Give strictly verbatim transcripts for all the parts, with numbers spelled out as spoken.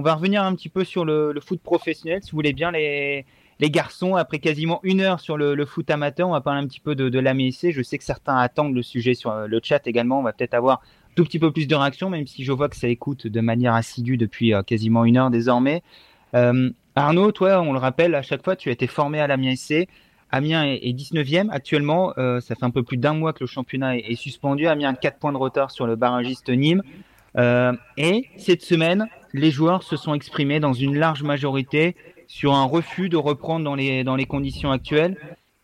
on va revenir un petit peu sur le, le foot professionnel, si vous voulez bien, les, les garçons. Après quasiment une heure sur le, le foot amateur, on va parler un petit peu de, de l'A M I C. Je sais que certains attendent le sujet sur le chat également. On va peut-être avoir un tout petit peu plus de réactions, même si je vois que ça écoute de manière assidue depuis quasiment une heure désormais. Euh, Arnaud, toi, on le rappelle, à chaque fois, tu as été formé à l'A M I C. Amiens est dix-neuvième actuellement, euh, ça fait un peu plus d'un mois que le championnat est, est suspendu. Amiens a quatre points de retard sur le barragiste Nîmes. Euh, et cette semaine, les joueurs se sont exprimés dans une large majorité sur un refus de reprendre dans les, dans les conditions actuelles.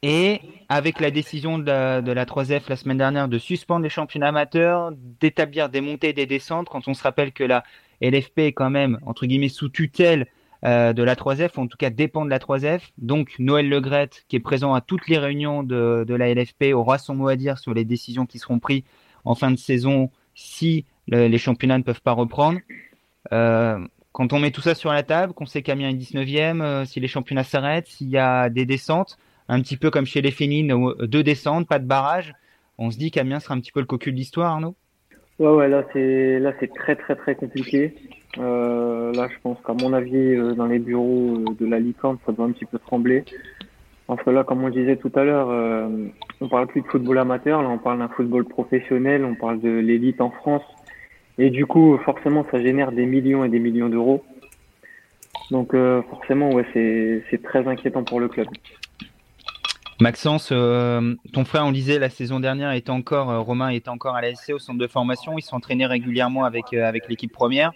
Et avec la décision de la, de la trois F la semaine dernière de suspendre les championnats amateurs, d'établir des montées et des descentes, quand on se rappelle que la L F P est quand même, entre guillemets, sous tutelle Euh, de la trois F, ou en tout cas dépend de la trois F. Donc Noël Le Graët, qui est présent à toutes les réunions de, de la L F P, aura son mot à dire sur les décisions qui seront prises en fin de saison si le, les championnats ne peuvent pas reprendre. Euh, quand on met tout ça sur la table, qu'on sait qu'Amiens est dix-neuvième, euh, si les championnats s'arrêtent, s'il y a des descentes, un petit peu comme chez les féminines, deux descentes, pas de barrage, on se dit qu'Amiens sera un petit peu le cocu de l'histoire, Arnaud. Ouais, ouais, là c'est, là, c'est très très très compliqué. Euh, là, je pense qu'à mon avis, euh, dans les bureaux euh, de la Ligue un, ça doit un petit peu trembler. Parce que là, comme on disait tout à l'heure, euh, on parle plus de football amateur, là, on parle d'un football professionnel, on parle de l'élite en France. Et du coup, forcément, ça génère des millions et des millions d'euros. Donc, euh, forcément, ouais, c'est, c'est très inquiétant pour le club. Maxence, euh, ton frère, on disait la saison dernière, était encore, euh, Romain était encore à l'A S C au centre de formation. Il s'entraînait régulièrement avec, euh, avec l'équipe première.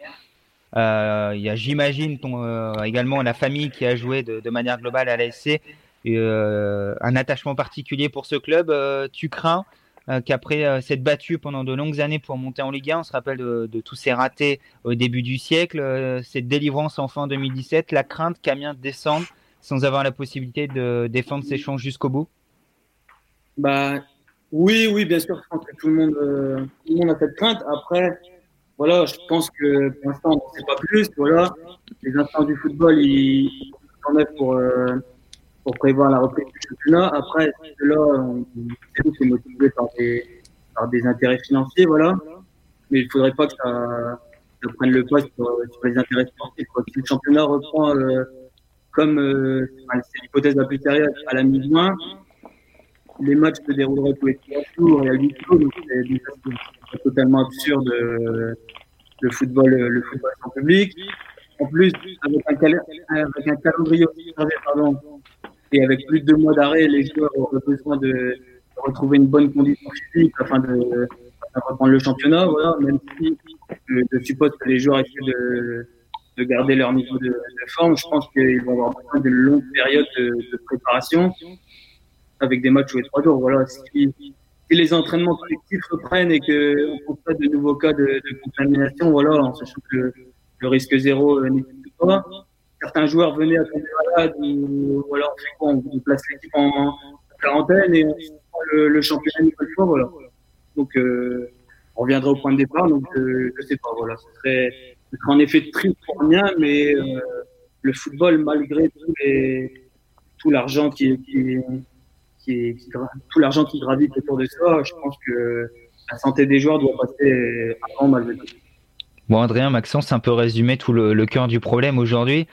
Euh, il y a, j'imagine, ton, euh, également la famille qui a joué de, de manière globale à l'A S C, euh, un attachement particulier pour ce club. Euh, tu crains euh, qu'après euh, s'être battu pendant de longues années pour monter en Ligue un, on se rappelle de, de tous ces ratés au début du siècle, euh, cette délivrance en fin deux mille dix-sept, la crainte qu'Amiens descende sans avoir la possibilité de défendre ses chances jusqu'au bout? Bah, oui, oui, bien sûr, je pense que tout le monde, euh, tout le monde a cette crainte. Après, voilà, je pense que pour l'instant, on ne sait pas plus. Voilà, les instants du football, ils s'en mettent pour, euh, pour prévoir la reprise du championnat. Après, là, on est motivé par des, par des intérêts financiers, voilà. Mais il ne faudrait pas que ça, ça prenne le pas sur, sur les intérêts sportifs. Quoi. Si le championnat reprend, euh, comme euh, c'est l'hypothèse la plus sérieuse, à la mi-juin, les matchs se dérouleraient tous les trois jours et à huit jours, donc c'est, c'est, c'est totalement absurde euh, le football, le football sans public. En plus, avec un, cal- avec un calendrier pardon, et avec plus de deux mois d'arrêt, les joueurs auraient besoin de, de retrouver une bonne condition physique afin de, de reprendre le championnat. Voilà, même si je, je suppose que les joueurs essaient de, de garder leur niveau de, de forme, je pense qu'ils vont avoir besoin d'une longue période de, de préparation, avec des matchs tous les trois jours. Voilà, si, si les entraînements collectifs reprennent et qu'on constate de nouveaux cas de, de contamination, voilà, en sachant que le, le risque zéro euh, n'existe pas. Certains joueurs venaient à tomber malade, ou voilà, on fait quoi, on, on place l'équipe en quarantaine et on prend le, le championnat une nouvelle fois, voilà. Donc, euh, on reviendra au point de départ, donc euh, je sais pas, voilà, ce serait, ce serait en effet triste pour rien, mais euh, le football, malgré tout, les, tout l'argent qui, qui Qui, qui, tout l'argent qui gravite autour de ça, je pense que la santé des joueurs doit passer avant malgré tout. Bon, Adrien, Maxence, c'est un peu résumé tout le, le cœur du problème aujourd'hui.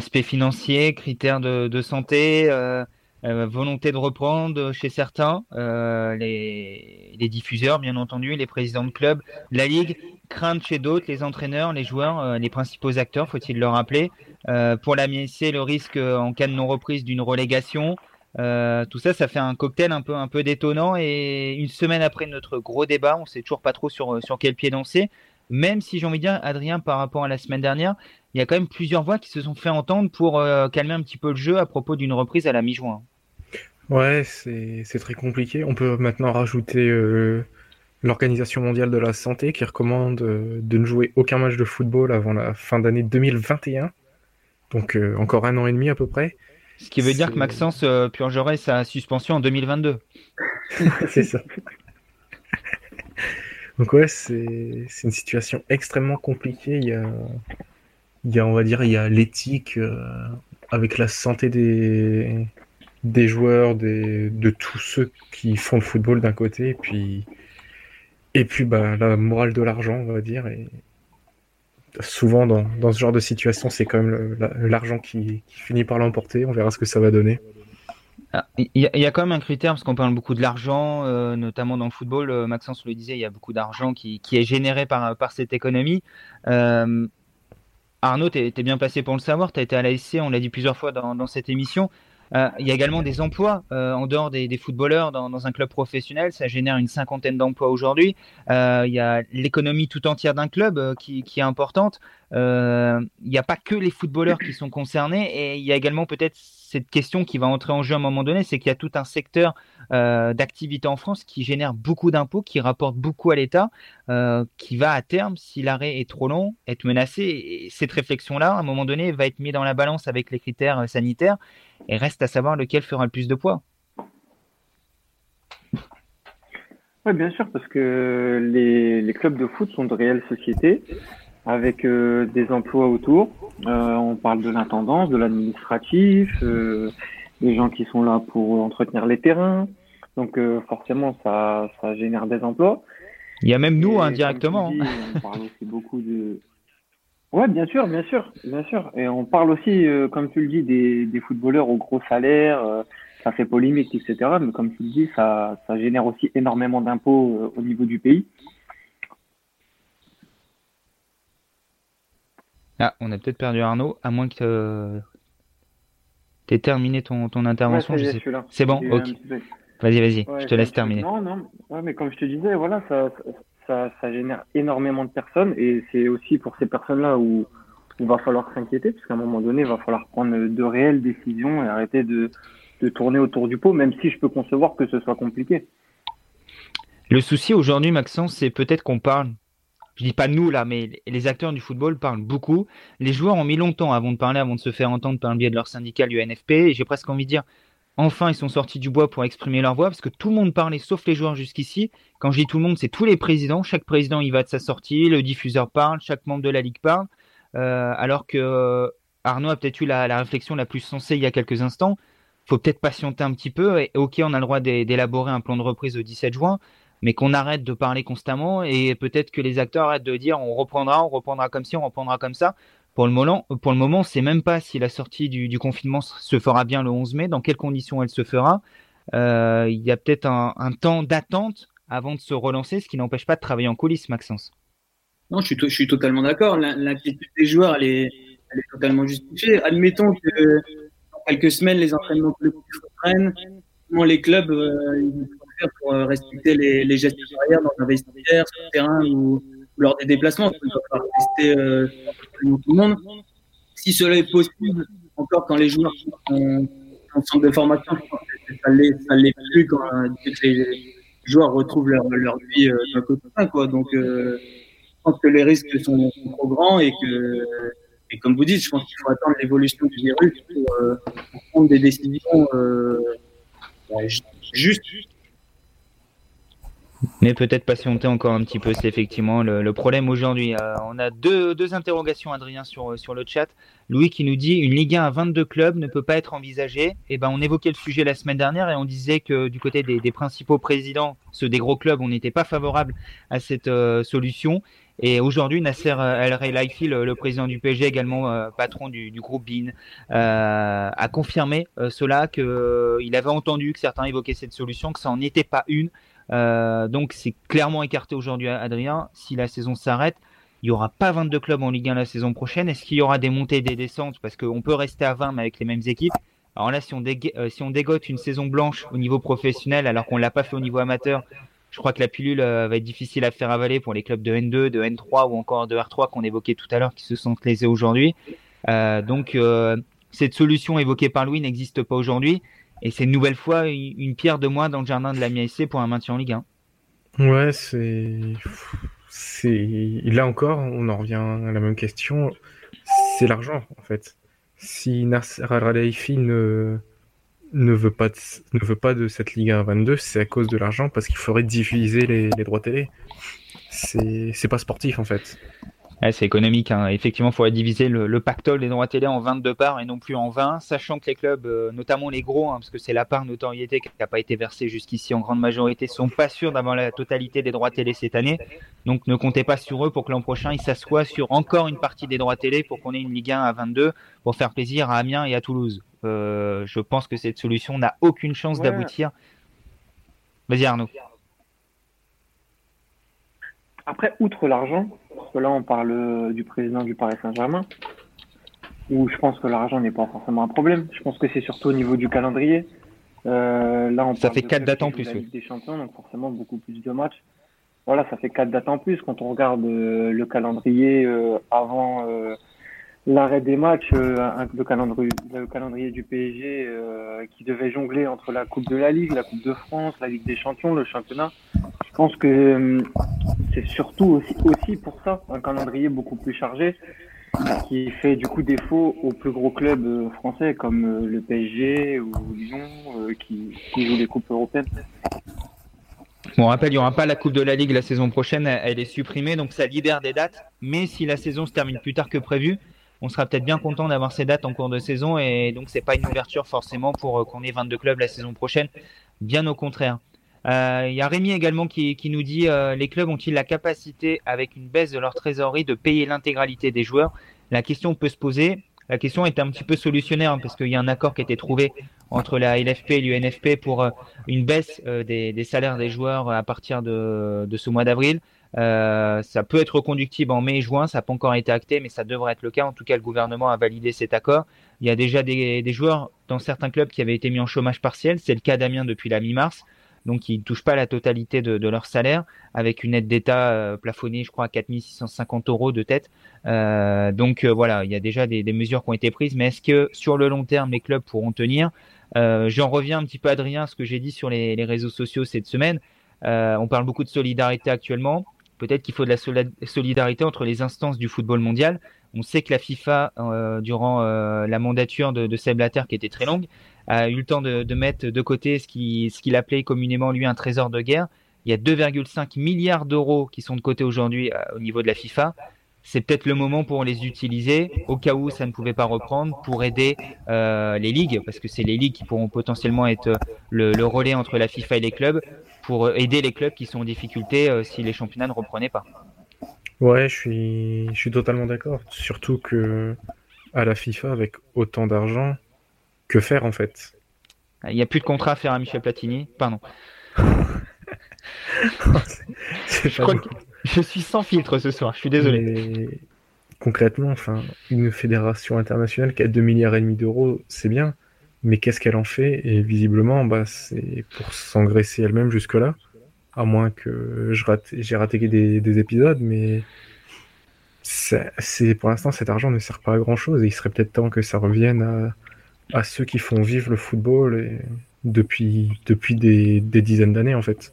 Aspect financier, critères de, de santé, euh, euh, volonté de reprendre chez certains, euh, les, les diffuseurs, bien entendu, les présidents de clubs, la Ligue, crainte chez d'autres, les entraîneurs, les joueurs, euh, les principaux acteurs, faut-il le rappeler. Euh, pour l'A M I C, le risque en cas de non-reprise d'une relégation. Euh, tout ça, ça fait un cocktail un peu, un peu détonnant, et une semaine après notre gros débat, on ne sait toujours pas trop sur, sur quel pied danser, même si j'ai envie de dire, Adrien, par rapport à la semaine dernière, il y a quand même plusieurs voix qui se sont fait entendre pour euh, calmer un petit peu le jeu à propos d'une reprise à la mi-juin. Ouais, c'est, c'est très compliqué. On peut maintenant rajouter euh, l'Organisation mondiale de la santé qui recommande euh, de ne jouer aucun match de football avant la fin d'année deux mille vingt et un, donc euh, encore un an et demi à peu près. Ce qui veut c'est... dire que Maxence euh, purgerait sa suspension en deux mille vingt-deux. C'est ça. Donc ouais, c'est... c'est une situation extrêmement compliquée. Il y a, il y a on va dire, il y a l'éthique euh, avec la santé des, des joueurs, des... de tous ceux qui font le football d'un côté, et puis, et puis bah, la morale de l'argent, on va dire. Et... souvent dans, dans ce genre de situation, c'est quand même le, la, l'argent qui, qui finit par l'emporter. On verra ce que ça va donner. Il y, y a quand même un critère, parce qu'on parle beaucoup de l'argent, euh, notamment dans le football. Euh, Maxence le disait, il y a beaucoup d'argent qui, qui est généré par, par cette économie. Euh, Arnaud, tu es bien placé pour le savoir. Tu as été à l'A S C, on l'a dit plusieurs fois dans, dans cette émission. Euh, il y a également des emplois euh, en dehors des, des footballeurs dans, dans un club professionnel. Ça génère une cinquantaine d'emplois aujourd'hui. Euh, il y a l'économie tout entière d'un club euh, qui, qui est importante. Euh, il n'y a pas que les footballeurs qui sont concernés. Et il y a également peut-être cette question qui va entrer en jeu à un moment donné, c'est qu'il y a tout un secteur euh, d'activité en France qui génère beaucoup d'impôts, qui rapporte beaucoup à l'État, euh, qui va à terme, si l'arrêt est trop long, être menacé. Et cette réflexion-là, à un moment donné, va être mise dans la balance avec les critères euh, sanitaires, et reste à savoir lequel fera le plus de poids. Oui, bien sûr, parce que les, les clubs de foot sont de réelles sociétés, avec euh, des emplois autour. Euh, on parle de l'intendance, de l'administratif, euh, des gens qui sont là pour entretenir les terrains. Donc euh, forcément, ça, ça génère des emplois. Il y a même nous, indirectement. Hein, on parle aussi beaucoup de... Ouais, bien sûr, bien sûr, bien sûr. Et on parle aussi, euh, comme tu le dis, des, des footballeurs aux gros salaires. Euh, ça fait polémique, et cetera. Mais comme tu le dis, ça, ça génère aussi énormément d'impôts euh, au niveau du pays. Ah, on a peut-être perdu Arnaud, à moins que euh, tu aies terminé ton, ton intervention. Ouais, je sais. C'est bon, ok. Vas-y, vas-y, ouais, je te laisse terminer. Non, non, ouais, mais comme je te disais, voilà, ça, ça, ça génère énormément de personnes, et c'est aussi pour ces personnes-là où il va falloir s'inquiéter, parce qu'à un moment donné, il va falloir prendre de réelles décisions et arrêter de, de tourner autour du pot, même si je peux concevoir que ce soit compliqué. Le souci aujourd'hui, Maxence, c'est peut-être qu'on parle... Je dis pas nous là, mais les acteurs du football parlent beaucoup. Les joueurs ont mis longtemps avant de parler, avant de se faire entendre par le biais de leur syndicat, l'U N F P. Et j'ai presque envie de dire, enfin, ils sont sortis du bois pour exprimer leur voix, parce que tout le monde parlait, sauf les joueurs jusqu'ici. Quand je dis tout le monde, c'est tous les présidents. Chaque président y va de sa sortie, le diffuseur parle, chaque membre de la Ligue parle. Euh, alors que Arnaud a peut-être eu la, la réflexion la plus sensée il y a quelques instants. Il faut peut-être patienter un petit peu. Et ok, on a le droit d'é- d'élaborer un plan de reprise au dix-sept juin. Mais qu'on arrête de parler constamment, et peut-être que les acteurs arrêtent de dire on reprendra, on reprendra comme ci, on reprendra comme ça. Pour le moment, pour le moment, on ne sait même pas si la sortie du, du confinement se fera bien le onze mai, dans quelles conditions elle se fera. Euh, il y a peut-être un, un temps d'attente avant de se relancer, ce qui n'empêche pas de travailler en coulisses, Maxence. Non, je suis, t- je suis totalement d'accord. L'inquiétude des joueurs, elle est, elle est totalement justifiée. Admettons que dans quelques semaines, les entraînements collectifs reprennent, les clubs... Euh, ils... pour respecter les, les gestes barrières dans un vestiaire, sur le terrain ou, ou lors des déplacements. On ne peut pas rester euh, tout le monde. Si cela est possible, encore quand les joueurs sont en centre de formation, ça ne l'est plus quand euh, les joueurs retrouvent leur, leur vie euh, d'un quotidien, quoi. Donc, euh, je pense que les risques sont, sont trop grands et que, et comme vous dites, je pense qu'il faut attendre l'évolution du virus pour, euh, pour prendre des décisions euh, justes. Mais peut-être patienter encore un petit peu, c'est effectivement le, le problème aujourd'hui. Euh, on a deux, deux interrogations, Adrien, sur, sur le chat. Louis qui nous dit « Une Ligue un à vingt-deux clubs ne peut pas être envisagée ». Eh ben, on évoquait le sujet la semaine dernière et on disait que du côté des, des principaux présidents, ceux des gros clubs, on n'était pas favorable à cette euh, solution. Et aujourd'hui, Nasser Al-Khelaïfi, le, le président du P S G, également euh, patron du, du groupe beIN, euh, a confirmé euh, cela, qu'il euh, avait entendu que certains évoquaient cette solution, que ça n'en était pas une. Euh, donc c'est clairement écarté aujourd'hui, Adrien. Si la saison s'arrête, il n'y aura pas vingt-deux clubs en Ligue un la saison prochaine. Est-ce qu'il y aura des montées et des descentes? Parce qu'on peut rester à vingt mais avec les mêmes équipes. Alors là, si on, dég- euh, si on dégote une saison blanche au niveau professionnel alors qu'on ne l'a pas fait au niveau amateur, je crois que la pilule euh, va être difficile à faire avaler pour les clubs de N deux, de N trois ou encore de R trois qu'on évoquait tout à l'heure qui se sont lésés aujourd'hui. euh, donc euh, cette solution évoquée par Louis n'existe pas aujourd'hui. Et c'est une nouvelle fois une pierre de moins dans le jardin de l'A M I C pour un maintien en Ligue un. Ouais, c'est... c'est... Là encore, on en revient à la même question. C'est l'argent, en fait. Si Nasser Al-Khelaïfi ne... ne, veut pas de... ne veut pas de cette Ligue un à vingt-deux, c'est à cause de l'argent, parce qu'il faudrait diviser les, les droits télé. C'est... c'est pas sportif, en fait. Ouais, c'est économique, hein. Effectivement, il faudrait diviser le, le pactole des droits télé en vingt-deux parts et non plus en vingt, sachant que les clubs, euh, notamment les gros, hein, parce que c'est la part notoriété qui n'a pas été versée jusqu'ici en grande majorité, ne sont pas sûrs d'avoir la totalité des droits télé cette année. Donc ne comptez pas sur eux pour que l'an prochain, ils s'assoient sur encore une partie des droits télé pour qu'on ait une Ligue un à vingt-deux pour faire plaisir à Amiens et à Toulouse. Euh, je pense que cette solution n'a aucune chance ouais. d'aboutir. Vas-y Arnaud. Après, outre l'argent, parce que là on parle du président du Paris Saint-Germain, où je pense que l'argent n'est pas forcément un problème. Je pense que c'est surtout au niveau du calendrier. Euh, là, on ça fait quatre dates en plus. La Ligue des Champions, donc forcément beaucoup plus de matchs. Voilà, ça fait quatre dates en plus. Quand on regarde euh, le calendrier euh, avant euh, l'arrêt des matchs, euh, le, calendrier, le calendrier du P S G euh, qui devait jongler entre la Coupe de la Ligue, la Coupe de France, la Ligue des Champions, le championnat. Je pense que euh, c'est surtout aussi, aussi pour ça un calendrier beaucoup plus chargé qui fait du coup défaut aux plus gros clubs français comme euh, le P S G ou Lyon euh, qui, qui jouent les coupes européennes. Bon, on rappelle, il n'y aura pas la Coupe de la Ligue la saison prochaine, elle est supprimée, donc ça libère des dates. Mais si la saison se termine plus tard que prévu, on sera peut-être bien content d'avoir ces dates en cours de saison et donc c'est pas une ouverture forcément pour qu'on ait vingt-deux clubs la saison prochaine, bien au contraire. Il euh, y a Rémi également qui, qui nous dit euh, les clubs ont-ils la capacité avec une baisse de leur trésorerie de payer l'intégralité des joueurs? La question peut se poser, la question est un petit peu solutionnaire hein, parce qu'il y a un accord qui a été trouvé entre la L F P et l'U N F P pour euh, une baisse euh, des, des salaires des joueurs à partir de, de ce mois d'avril. Euh, ça peut être reconductible en mai et juin, ça n'a pas encore été acté mais ça devrait être le cas, en tout cas le gouvernement a validé cet accord. Il y a déjà des, des joueurs dans certains clubs qui avaient été mis en chômage partiel, c'est le cas d'Amiens depuis la mi-mars, donc ils ne touchent pas la totalité de, de leur salaire avec une aide d'État euh, plafonnée je crois à quatre mille six cent cinquante euros de tête, euh, donc euh, voilà, il y a déjà des, des mesures qui ont été prises, mais est-ce que sur le long terme les clubs pourront tenir? euh, j'en reviens un petit peu Adrien à ce que j'ai dit sur les, les réseaux sociaux cette semaine. euh, on parle beaucoup de solidarité actuellement. Peut-être qu'il faut de la solidarité entre les instances du football mondial. On sait que la FIFA, euh, durant euh, la mandature de, de Sepp Blatter, qui était très longue, a eu le temps de, de mettre de côté ce, qui, ce qu'il appelait communément, lui, un trésor de guerre. Il y a deux virgule cinq milliards d'euros qui sont de côté aujourd'hui euh, au niveau de la FIFA. C'est peut-être le moment pour les utiliser, au cas où ça ne pouvait pas reprendre, pour aider euh, les ligues, parce que c'est les ligues qui pourront potentiellement être le, le relais entre la FIFA et les clubs, pour aider les clubs qui sont en difficulté euh, si les championnats ne reprenaient pas. Ouais, je suis, je suis totalement d'accord. Surtout que à la FIFA, avec autant d'argent, que faire en fait? Il n'y a plus de contrat à faire à Michel Platini. Pardon. c'est, c'est je, crois que je suis sans filtre ce soir, je suis désolé. Mais concrètement, enfin, une fédération internationale qui a deux milliards et demi d'euros, c'est bien. Mais qu'est-ce qu'elle en fait? Et visiblement, bah, c'est pour s'engraisser elle-même jusque-là. À moins que je rate, j'ai raté des, des épisodes, mais ça, c'est, pour l'instant, cet argent ne sert pas à grand-chose. Et il serait peut-être temps que ça revienne à, à ceux qui font vivre le football et depuis, depuis des, des dizaines d'années, en fait.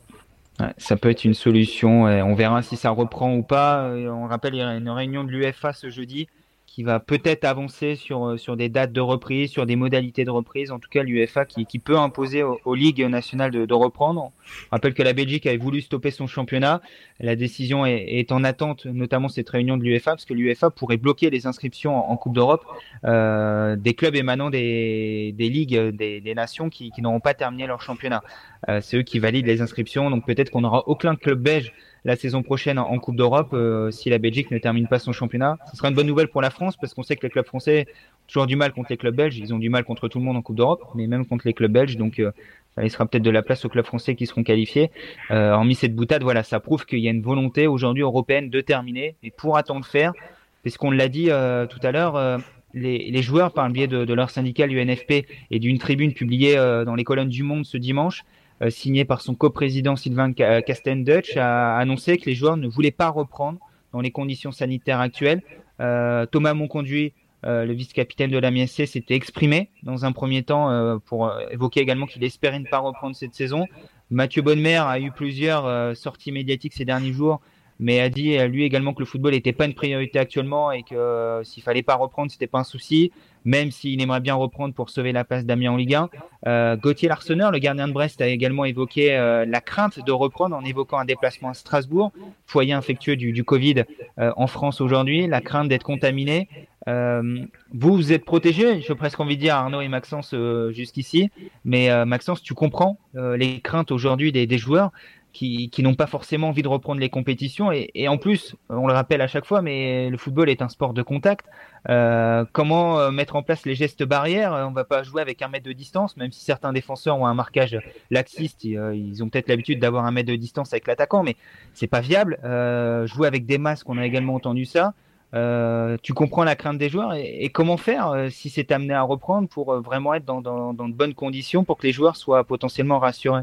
Ouais, ça peut être une solution. On verra si ça reprend ou pas. On rappelle, il y a une réunion de l'UEFA ce jeudi qui va peut-être avancer sur, sur des dates de reprise, sur des modalités de reprise, en tout cas l'UEFA qui, qui peut imposer aux, aux ligues nationales de, de reprendre. On rappelle que la Belgique avait voulu stopper son championnat, la décision est, est en attente, notamment cette réunion de l'UEFA, parce que l'UEFA pourrait bloquer les inscriptions en, en Coupe d'Europe euh, des clubs émanant des, des ligues, des, des nations qui, qui n'auront pas terminé leur championnat. Euh, c'est eux qui valident les inscriptions, donc peut-être qu'on n'aura aucun club belge la saison prochaine en Coupe d'Europe, euh, si la Belgique ne termine pas son championnat. Ce sera une bonne nouvelle pour la France, parce qu'on sait que les clubs français ont toujours du mal contre les clubs belges, ils ont du mal contre tout le monde en Coupe d'Europe, mais même contre les clubs belges, donc euh, ça laissera peut-être de la place aux clubs français qui seront qualifiés. Euh, hormis cette boutade, voilà, ça prouve qu'il y a une volonté aujourd'hui européenne de terminer, et pourra-t-on le faire? Puisqu'on l'a dit euh, tout à l'heure, euh, les, les joueurs, par le biais de, de leur syndicat, l'U N F P, et d'une tribune publiée euh, dans les colonnes du Monde ce dimanche, Euh, signé par son coprésident Sylvain Castendutch, a annoncé que les joueurs ne voulaient pas reprendre dans les conditions sanitaires actuelles. Euh, Thomas Monconduit, euh, le vice-capitaine de l'A M I C, s'était exprimé dans un premier temps euh, pour euh, évoquer également qu'il espérait ne pas reprendre cette saison. Mathieu Bonnemer a eu plusieurs euh, sorties médiatiques ces derniers jours, mais a dit lui également que le football n'était pas une priorité actuellement et que euh, s'il fallait pas reprendre, c'était pas un souci. même s'il aimerait bien reprendre pour sauver la place d'Amiens en Ligue un. Euh, Gauthier Larseneur, le gardien de Brest, a également évoqué euh, la crainte de reprendre en évoquant un déplacement à Strasbourg, foyer infectieux du, du Covid euh, en France aujourd'hui, la crainte d'être contaminé. Euh, vous, vous êtes protégés, j'ai presque envie de dire Arnaud et Maxence euh, jusqu'ici, mais euh, Maxence, tu comprends euh, les craintes aujourd'hui des, des joueurs qui, qui n'ont pas forcément envie de reprendre les compétitions et, et en plus, on le rappelle à chaque fois, mais le football est un sport de contact. Euh, comment euh, mettre en place les gestes barrières? On ne va pas jouer avec un mètre de distance, même si certains défenseurs ont un marquage laxiste, ils, euh, ils ont peut-être l'habitude d'avoir un mètre de distance avec l'attaquant, mais c'est pas viable. Euh, jouer avec des masques, on a également entendu ça. Euh, tu comprends la crainte des joueurs et, et comment faire euh, si c'est amené à reprendre pour euh, vraiment être dans, dans, dans de bonnes conditions pour que les joueurs soient potentiellement rassurés?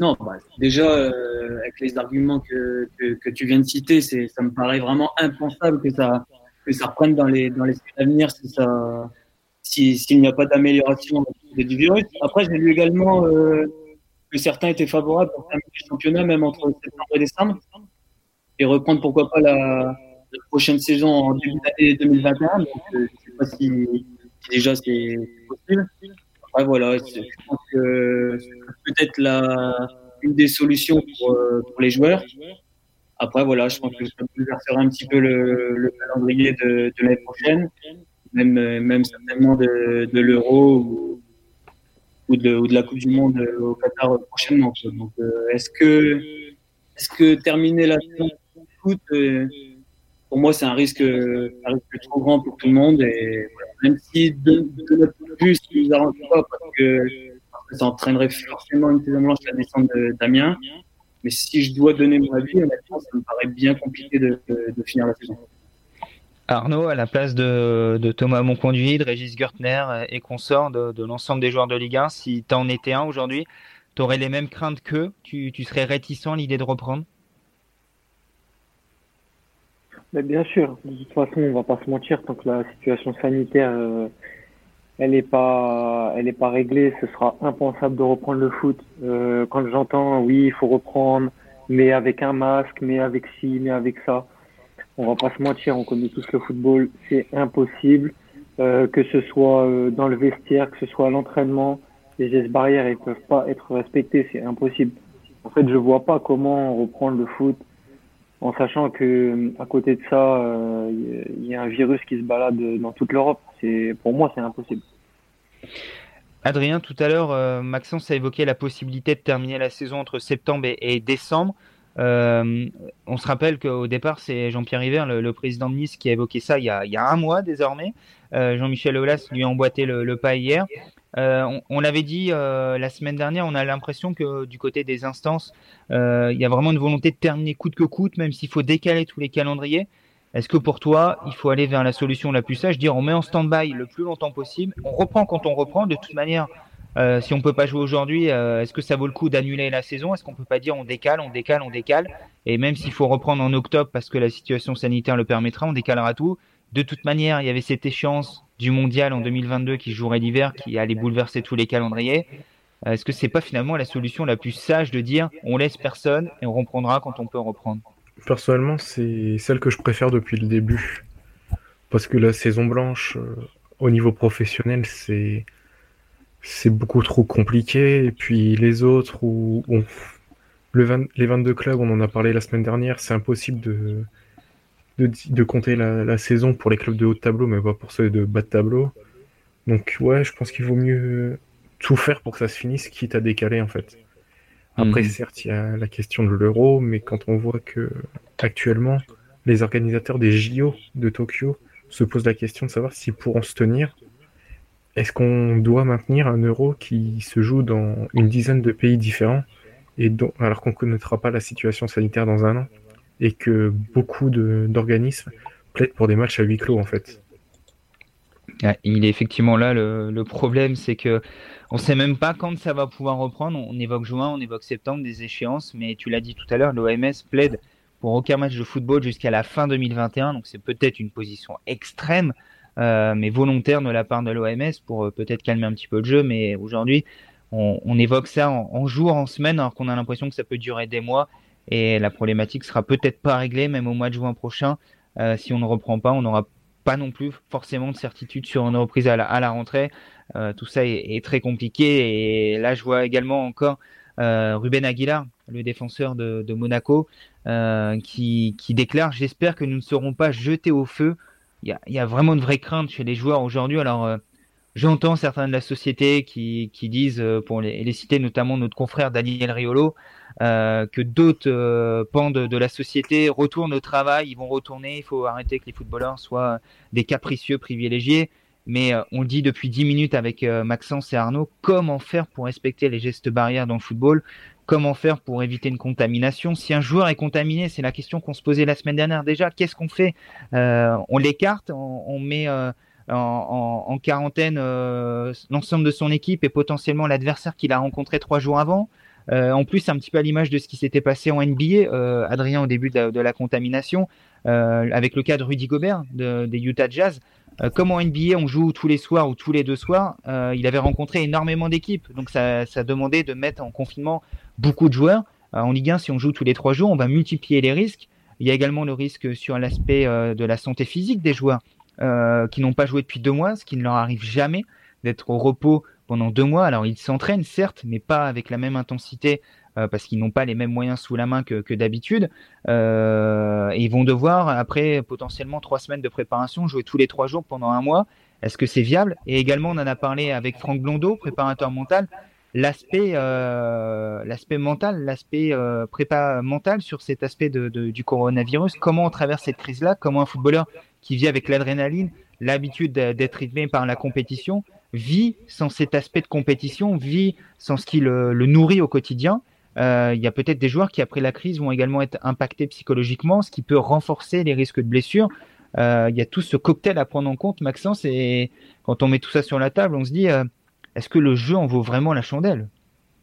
Non, bah, déjà euh, avec les arguments que, que, que tu viens de citer, c'est, ça me paraît vraiment impensable que ça, que ça reprenne dans les, dans les semaines à venir si ça, si, s'il n'y a pas d'amélioration du virus. Après, j'ai lu également euh, que certains étaient favorables à faire le championnat même entre septembre et décembre et reprendre pourquoi pas la la prochaine saison en début d'année deux mille vingt et un, donc euh, je ne sais pas si, si déjà c'est possible. Après voilà, je pense que c'est peut-être la, une des solutions pour, euh, pour les joueurs. Après voilà, je pense que ça bouleversera un petit peu le, le calendrier de, de l'année prochaine, même, même certainement de, de l'Euro ou, ou, de, ou de la Coupe du Monde au Qatar prochainement. Donc euh, est-ce que, est-ce que terminer la saison foot euh, pour moi, c'est un risque, un risque trop grand pour tout le monde. Et voilà, même si, de, de notre point de vue, ça ne nous arrange pas, parce que ça entraînerait forcément une saison blanche la descente d'Amiens. Mais si je dois donner mon avis, honnêtement, ça me paraît bien compliqué de, de, de finir la saison. Arnaud, à la place de, de Thomas Monconduit, de Régis Gurtner et consorts, de, de l'ensemble des joueurs de Ligue un, si tu en étais un aujourd'hui, tu aurais les mêmes craintes qu'eux, tu, tu serais réticent à l'idée de reprendre? Mais bien sûr, de toute façon, on va pas se mentir, tant que la situation sanitaire euh, elle est pas elle est pas réglée, ce sera impensable de reprendre le foot. Euh, quand j'entends oui, il faut reprendre, mais avec un masque, mais avec ci, mais avec ça. On va pas se mentir, on connaît tous le football, c'est impossible euh, que ce soit euh, dans le vestiaire, que ce soit à l'entraînement, les gestes barrières ils peuvent pas être respectés, c'est impossible. En fait, je vois pas comment reprendre le foot. En sachant que à côté de ça, il euh, y a un virus qui se balade dans toute l'Europe. C'est, pour moi, c'est impossible. Adrien, tout à l'heure, euh, Maxence a évoqué la possibilité de terminer la saison entre septembre et, et décembre. Euh, on se rappelle qu'au départ, c'est Jean-Pierre River, le, le président de Nice, qui a évoqué ça il y a, il y a un mois désormais. Euh, Jean-Michel Aulas lui a emboîté le, le pas hier. Euh, on, on l'avait dit euh, la semaine dernière, on a l'impression que du côté des instances, euh, il y a vraiment une volonté de terminer coûte que coûte, même s'il faut décaler tous les calendriers. Est-ce que pour toi, il faut aller vers la solution la plus sage, dire on met en stand-by le plus longtemps possible, on reprend quand on reprend, de toute manière, euh, si on ne peut pas jouer aujourd'hui, euh, est-ce que ça vaut le coup d'annuler la saison? Est-ce qu'on ne peut pas dire on décale, on décale, on décale? Et même s'il faut reprendre en octobre parce que la situation sanitaire le permettra, on décalera tout. De toute manière, il y avait cette échéance du mondial en deux mille vingt-deux qui jouerait l'hiver, qui allait bouleverser tous les calendriers. Est-ce que c'est pas finalement la solution la plus sage de dire on laisse personne et on reprendra quand on peut reprendre? Personnellement, c'est celle que je préfère depuis le début. Parce que la saison blanche, au niveau professionnel, c'est, c'est beaucoup trop compliqué. Et puis les autres, où on... le vingt... les vingt-deux clubs, on en a parlé la semaine dernière, c'est impossible de... De, de compter la, la saison pour les clubs de haut de tableau, mais pas pour ceux de bas de tableau. Donc ouais, je pense qu'il vaut mieux tout faire pour que ça se finisse, quitte à décaler en fait. Après, mmh. certes, il y a la question de l'Euro, mais quand on voit que actuellement, les organisateurs des J O de Tokyo se posent la question de savoir s'ils pourront se tenir. Est-ce qu'on doit maintenir un Euro qui se joue dans une dizaine de pays différents, et donc, alors qu'on ne connaîtra pas la situation sanitaire dans un an ? Et que beaucoup de, d'organismes plaident pour des matchs à huis clos en fait. Ah, il est effectivement là le, le problème, c'est que on ne sait même pas quand ça va pouvoir reprendre. On évoque juin, on évoque septembre, des échéances, mais tu l'as dit tout à l'heure, l'O M S plaide pour aucun match de football jusqu'à la fin deux mille vingt et un, donc c'est peut-être une position extrême, euh, mais volontaire de la part de l'O M S pour euh, peut-être calmer un petit peu le jeu, mais aujourd'hui on, on évoque ça en, en jours, en semaines, alors qu'on a l'impression que ça peut durer des mois. Et la problématique sera peut-être pas réglée, même au mois de juin prochain. Euh, si on ne reprend pas, on aura pas non plus forcément de certitude sur une reprise à la, à la rentrée. Euh, tout ça est, est très compliqué. Et là, je vois également encore euh, Ruben Aguilar, le défenseur de, de Monaco, euh, qui, qui déclare « J'espère que nous ne serons pas jetés au feu ». Il y, y a vraiment de vraies craintes chez les joueurs aujourd'hui. Alors, euh, j'entends certains de la société qui, qui disent, euh, pour les, les citer notamment notre confrère Daniel Riolo, euh, que d'autres euh, pans de, de la société retournent au travail, ils vont retourner, il faut arrêter que les footballeurs soient des capricieux privilégiés. Mais euh, on le dit depuis dix minutes avec euh, Maxence et Arnaud, comment faire pour respecter les gestes barrières dans le football ? Comment faire pour éviter une contamination ? Si un joueur est contaminé, c'est la question qu'on se posait la semaine dernière déjà, qu'est-ce qu'on fait ? euh, On l'écarte, on, on met euh, en, en, en quarantaine euh, l'ensemble de son équipe et potentiellement l'adversaire qu'il a rencontré trois jours avant. Euh, en plus, un petit peu à l'image de ce qui s'était passé en N B A, euh, Adrien, au début de la, de la contamination, euh, avec le cas de Rudy Gobert de, des Utah Jazz. Euh, comme en N B A, on joue tous les soirs ou tous les deux soirs, euh, il avait rencontré énormément d'équipes. Donc, ça, ça demandait de mettre en confinement beaucoup de joueurs. Euh, en Ligue un, si on joue tous les trois jours, on va multiplier les risques. Il y a également le risque sur l'aspect euh, de la santé physique des joueurs euh, qui n'ont pas joué depuis deux mois, ce qui ne leur arrive jamais d'être au repos pendant deux mois. Alors, ils s'entraînent, certes, mais pas avec la même intensité euh, parce qu'ils n'ont pas les mêmes moyens sous la main que, que d'habitude. Euh, et ils vont devoir, après potentiellement trois semaines de préparation, jouer tous les trois jours pendant un mois. Est-ce que c'est viable ? Et également, on en a parlé avec Franck Blondeau, préparateur mental, l'aspect, euh, l'aspect mental, l'aspect euh, prépa mental sur cet aspect de, de, du coronavirus. Comment on traverse cette crise-là ? Comment un footballeur qui vit avec l'adrénaline, l'habitude d'être rythmé par la compétition, vit sans cet aspect de compétition, vit sans ce qui le, le nourrit au quotidien. Euh, il y a peut-être des joueurs qui, après la crise, vont également être impactés psychologiquement, ce qui peut renforcer les risques de blessures. Euh, il y a tout ce cocktail à prendre en compte, Maxence, et quand on met tout ça sur la table, on se dit euh, est-ce que le jeu en vaut vraiment la chandelle ?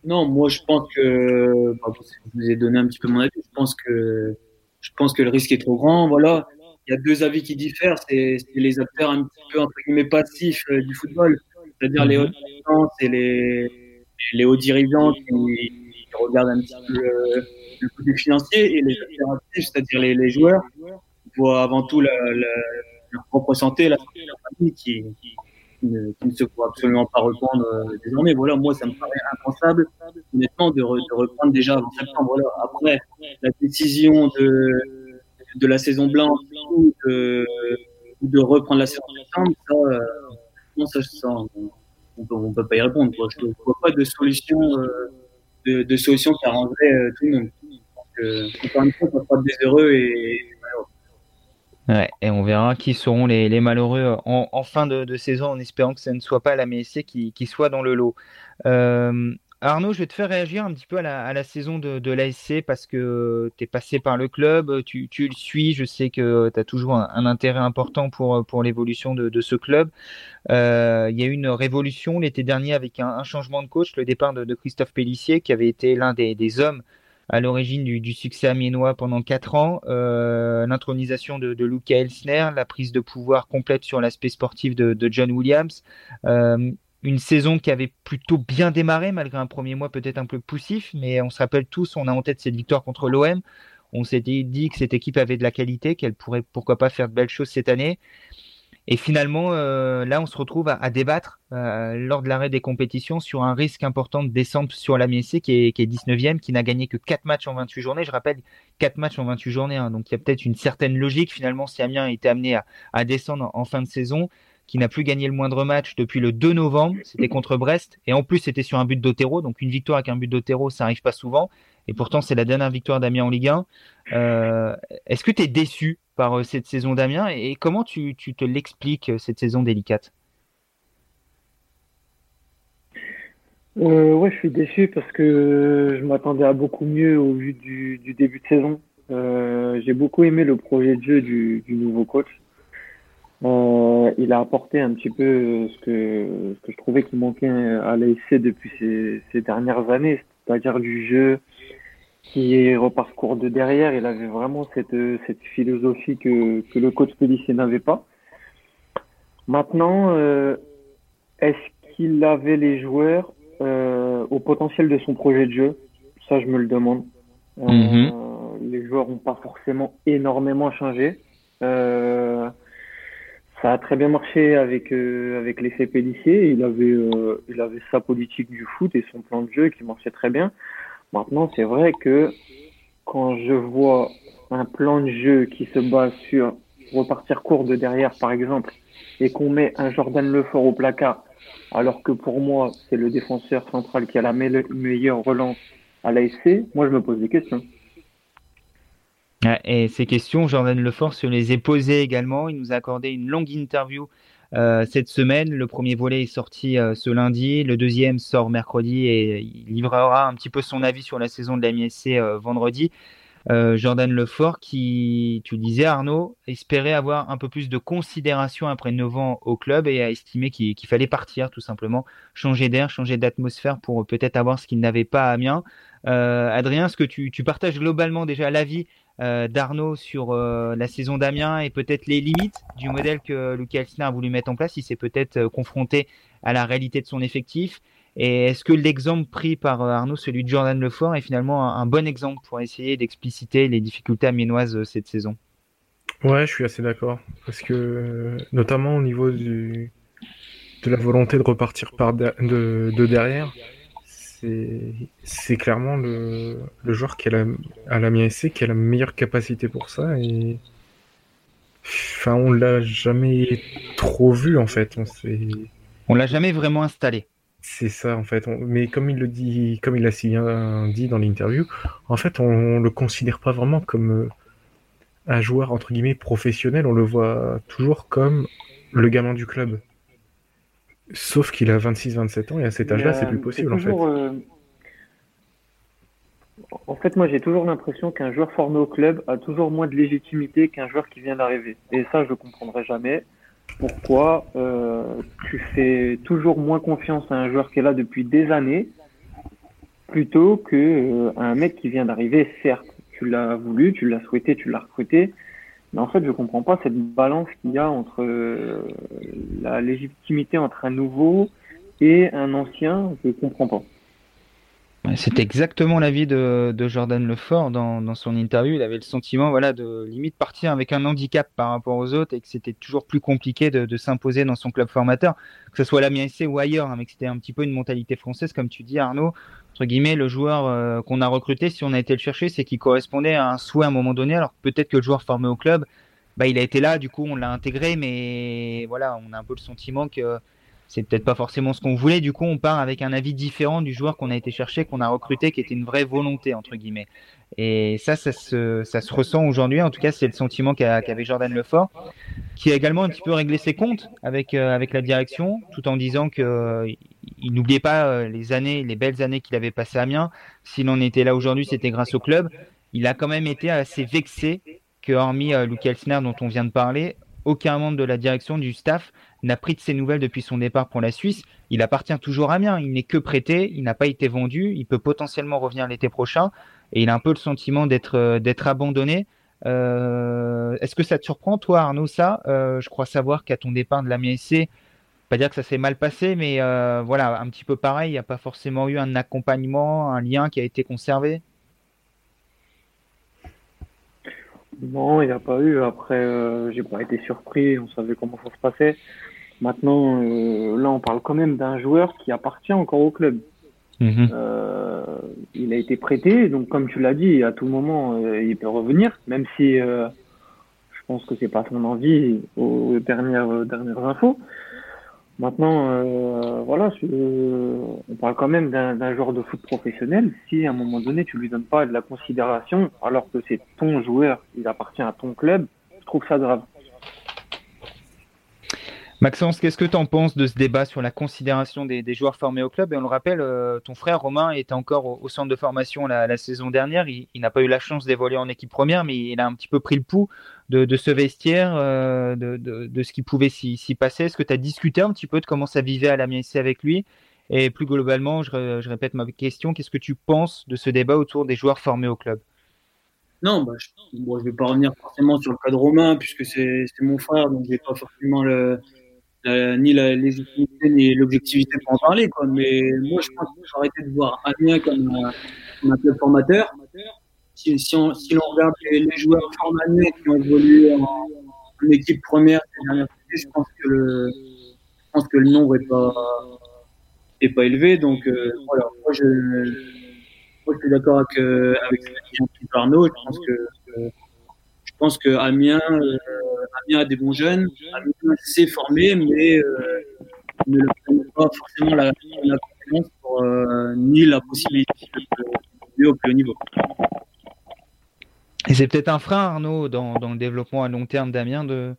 Non, moi je pense que, bah, je vous ai donné un petit peu mon avis, je pense que, je pense que le risque est trop grand, voilà. Il y a deux avis qui diffèrent, c'est, c'est les acteurs un petit peu entre guillemets passifs euh, du football, c'est-à-dire les hauts dirigeants et les, les hauts dirigeants qui, qui regardent un petit peu euh, le côté financier, et les acteurs actifs, c'est-à-dire les, les joueurs, qui voient avant tout la, la, leur propre santé, la santé de leur famille, qui, qui, qui, ne, qui ne se pourra absolument pas reprendre euh, désormais. Voilà, moi ça me paraît impensable, honnêtement, de, re, de reprendre déjà avant septembre. Voilà, après la décision de de la saison blanche ou de, de reprendre la saison blanche, ça, euh, non, ça, ça on ne peut pas y répondre. Quoi. Je ne vois pas de solution, euh, de, de solution qui arrangerait euh, tout le monde. Encore une fois, on sera des heureux et malheureux. Ouais, et on verra qui seront les, les malheureux en, en fin de, de saison, en espérant que ce ne soit pas la M S C qui, qui soit dans le lot. Euh... Arnaud, je vais te faire réagir un petit peu à la, à la saison de, de l'A S C parce que tu es passé par le club, tu, tu le suis, je sais que tu as toujours un, un intérêt important pour, pour l'évolution de, de ce club. Euh, il y a eu une révolution l'été dernier avec un, un changement de coach, le départ de, de Christophe Pellissier qui avait été l'un des, des hommes à l'origine du, du succès amiénois pendant quatre ans, euh, l'intronisation de, de Luka Elsner, la prise de pouvoir complète sur l'aspect sportif de, de John Williams. Euh, Une saison qui avait plutôt bien démarré, malgré un premier mois peut-être un peu poussif, mais on se rappelle tous, on a en tête cette victoire contre l'O M. On s'était dit que cette équipe avait de la qualité, qu'elle pourrait pourquoi pas faire de belles choses cette année. Et finalement, euh, là, on se retrouve à, à débattre euh, lors de l'arrêt des compétitions sur un risque important de descente sur l'A M I C qui est, qui est dix-neuvième, qui n'a gagné que quatre matchs en vingt-huit journées. Je rappelle, quatre matchs en vingt-huit journées. Hein, donc, il y a peut-être une certaine logique. Finalement, si Amiens a été amené à, à descendre en, en fin de saison, qui n'a plus gagné le moindre match depuis le deux novembre, c'était contre Brest, et en plus c'était sur un but d'Otero, donc une victoire avec un but d'Otero, ça n'arrive pas souvent, et pourtant c'est la dernière victoire d'Amiens en Ligue un. Euh, est-ce que tu es déçu par cette saison d'Amiens, et comment tu, tu te l'expliques, cette saison délicate ? euh, Ouais, je suis déçu parce que je m'attendais à beaucoup mieux au vu du, du début de saison. Euh, j'ai beaucoup aimé le projet de jeu du, du nouveau coach. Euh, il a apporté un petit peu ce que, ce que je trouvais qu'il manquait à l'A S C depuis ces, ces dernières années, c'est-à-dire du jeu qui est reparcours de derrière. Il avait vraiment cette, cette philosophie que, que le coach Pellissier n'avait pas. Maintenant, euh, est-ce qu'il avait les joueurs euh, au potentiel de son projet de jeu ? Ça, je me le demande. Euh, mm-hmm. Les joueurs n'ont pas forcément énormément changé. Euh, Ça a très bien marché avec euh, avec l'essai Pellissier. Il avait euh, il avait sa politique du foot et son plan de jeu qui marchait très bien. Maintenant, c'est vrai que quand je vois un plan de jeu qui se base sur repartir court de derrière, par exemple, et qu'on met un Jordan Lefort au placard, alors que pour moi, c'est le défenseur central qui a la me- meilleure relance à l'A S C, moi, je me pose des questions. Et ces questions, Jordan Lefort se les est posées également. Il nous a accordé une longue interview euh, cette semaine. Le premier volet est sorti euh, ce lundi. Le deuxième sort mercredi et il livrera un petit peu son avis sur la saison de l'A M I C euh, vendredi. Euh, Jordan Lefort qui, tu disais Arnaud, espérait avoir un peu plus de considération après neuf ans au club et a estimé qu'il, qu'il fallait partir tout simplement, changer d'air, changer d'atmosphère pour peut-être avoir ce qu'il n'avait pas à Amiens. Euh, Adrien, est-ce que tu, tu partages globalement déjà l'avis euh, d'Arnaud sur euh, la saison d'Amiens et peut-être les limites du modèle que Luka Elsner a voulu mettre en place? Il s'est peut-être euh, confronté à la réalité de son effectif. Et est-ce que l'exemple pris par Arnaud, celui de Jordan Lefort, est finalement un bon exemple pour essayer d'expliciter les difficultés amiénoises cette saison ? Ouais, je suis assez d'accord. Parce que, notamment au niveau du, de la volonté de repartir par de, de, de derrière, c'est, c'est clairement le, le joueur qui a la, à l'Amiens-S C qui a la meilleure capacité pour ça. Et, enfin, on ne l'a jamais trop vu, en fait. On ne l'a jamais vraiment installé. C'est ça, en fait. On, mais comme il le dit, comme il l'a si bien dit dans l'interview, en fait, on ne le considère pas vraiment comme un joueur, entre guillemets, professionnel. On le voit toujours comme le gamin du club. Sauf qu'il a vingt-six vingt-sept ans et à cet âge-là, euh, c'est plus possible, c'est toujours, en fait. Euh... En fait, moi, j'ai toujours l'impression qu'un joueur formé au club a toujours moins de légitimité qu'un joueur qui vient d'arriver. Et ça, je ne comprendrai jamais. Pourquoi euh, tu fais toujours moins confiance à un joueur qui est là depuis des années plutôt qu'à euh, un mec qui vient d'arriver? Certes, tu l'as voulu, tu l'as souhaité, tu l'as recruté, mais en fait, je comprends pas cette balance qu'il y a entre euh, la légitimité entre un nouveau et un ancien, je comprends pas. C'est exactement l'avis de, de Jordan Lefort dans, dans son interview. Il avait le sentiment, voilà, de limite partir avec un handicap par rapport aux autres et que c'était toujours plus compliqué de, de s'imposer dans son club formateur, que ce soit à l'Amiens S C ou ailleurs, hein, mais que c'était un petit peu une mentalité française, comme tu dis Arnaud. Entre guillemets, le joueur euh, qu'on a recruté, si on a été le chercher, c'est qu'il correspondait à un souhait à un moment donné, alors que peut-être que le joueur formé au club, bah, il a été là, du coup on l'a intégré, mais voilà, on a un peu le sentiment que c'est peut-être pas forcément ce qu'on voulait, du coup on part avec un avis différent du joueur qu'on a été chercher, qu'on a recruté, qui était une vraie volonté, entre guillemets. Et ça, ça se, ça se ressent aujourd'hui, en tout cas c'est le sentiment qu'a, qu'avait Jordan Lefort, qui a également un petit peu réglé ses comptes avec, euh, avec la direction, tout en disant qu'il euh, n'oubliait pas euh, les années, les belles années qu'il avait passées à Amiens. S'il en était là aujourd'hui, c'était grâce au club. Il a quand même été assez vexé que, hormis euh, Luka Elsner dont on vient de parler, aucun membre de la direction, du staff, n'a pris de ses nouvelles depuis son départ pour la Suisse. Il appartient toujours à Amiens, il n'est que prêté, il n'a pas été vendu, il peut potentiellement revenir l'été prochain et il a un peu le sentiment d'être, d'être abandonné. Euh, est-ce que ça te surprend, toi Arnaud, ça euh, je crois savoir qu'à ton départ de l'Amiens S C, pas dire que ça s'est mal passé, mais euh, voilà, un petit peu pareil, il n'y a pas forcément eu un accompagnement, un lien qui a été conservé? Non, il n'y a pas eu. Après, euh, j'ai pas été surpris. On savait comment ça se passait. Maintenant, euh, là, on parle quand même d'un joueur qui appartient encore au club. Mmh. Euh, il a été prêté. Donc, comme tu l'as dit, à tout moment, euh, il peut revenir. Même si euh, je pense que c'est pas son envie aux, aux dernières, aux dernières infos. Maintenant, euh, voilà, je, euh, on parle quand même d'un, d'un joueur de foot professionnel. Si à un moment donné, tu lui donnes pas de la considération, alors que c'est ton joueur, il appartient à ton club, je trouve ça grave. Maxence, qu'est-ce que tu en penses de ce débat sur la considération des, des joueurs formés au club ? Et on le rappelle, euh, ton frère Romain était encore au, au centre de formation la, la saison dernière. Il, il n'a pas eu la chance d'évoluer en équipe première, mais il a un petit peu pris le pouls de, de ce vestiaire, euh, de, de, de ce qui pouvait s'y, s'y passer. Est-ce que tu as discuté un petit peu de comment ça vivait à l'Amiens S C avec lui ? Et plus globalement, je, je répète ma question, qu'est-ce que tu penses de ce débat autour des joueurs formés au club ? Non, bah, je ne bon, vais pas revenir forcément sur le cas de Romain, puisque c'est, c'est mon frère, donc je n'ai pas forcément le... Euh, ni la légitimité ni l'objectivité pour en parler, quoi. Mais moi je pense qu'il faut arrêter de voir Amiens comme, euh, comme un club formateur. Si, si, on, si l'on regarde les, les joueurs formés qui ont évolué en, une équipe première ces dernières années, je pense que le, je pense que le nombre est pas, est pas élevé. Donc, euh, voilà. Moi, je, moi, je suis d'accord avec, euh, avec Jean-Pierre Arnaud. Je pense que, euh, je pense que Amiens, euh, Amiens a des bons jeunes. Amiens s'est formé, mais, euh, ne le prennent pas forcément la, la compétence pour, euh, ni la possibilité de, de, au plus haut niveau. Et c'est peut-être un frein, Arnaud, dans, dans le développement à long terme d'Amiens, de,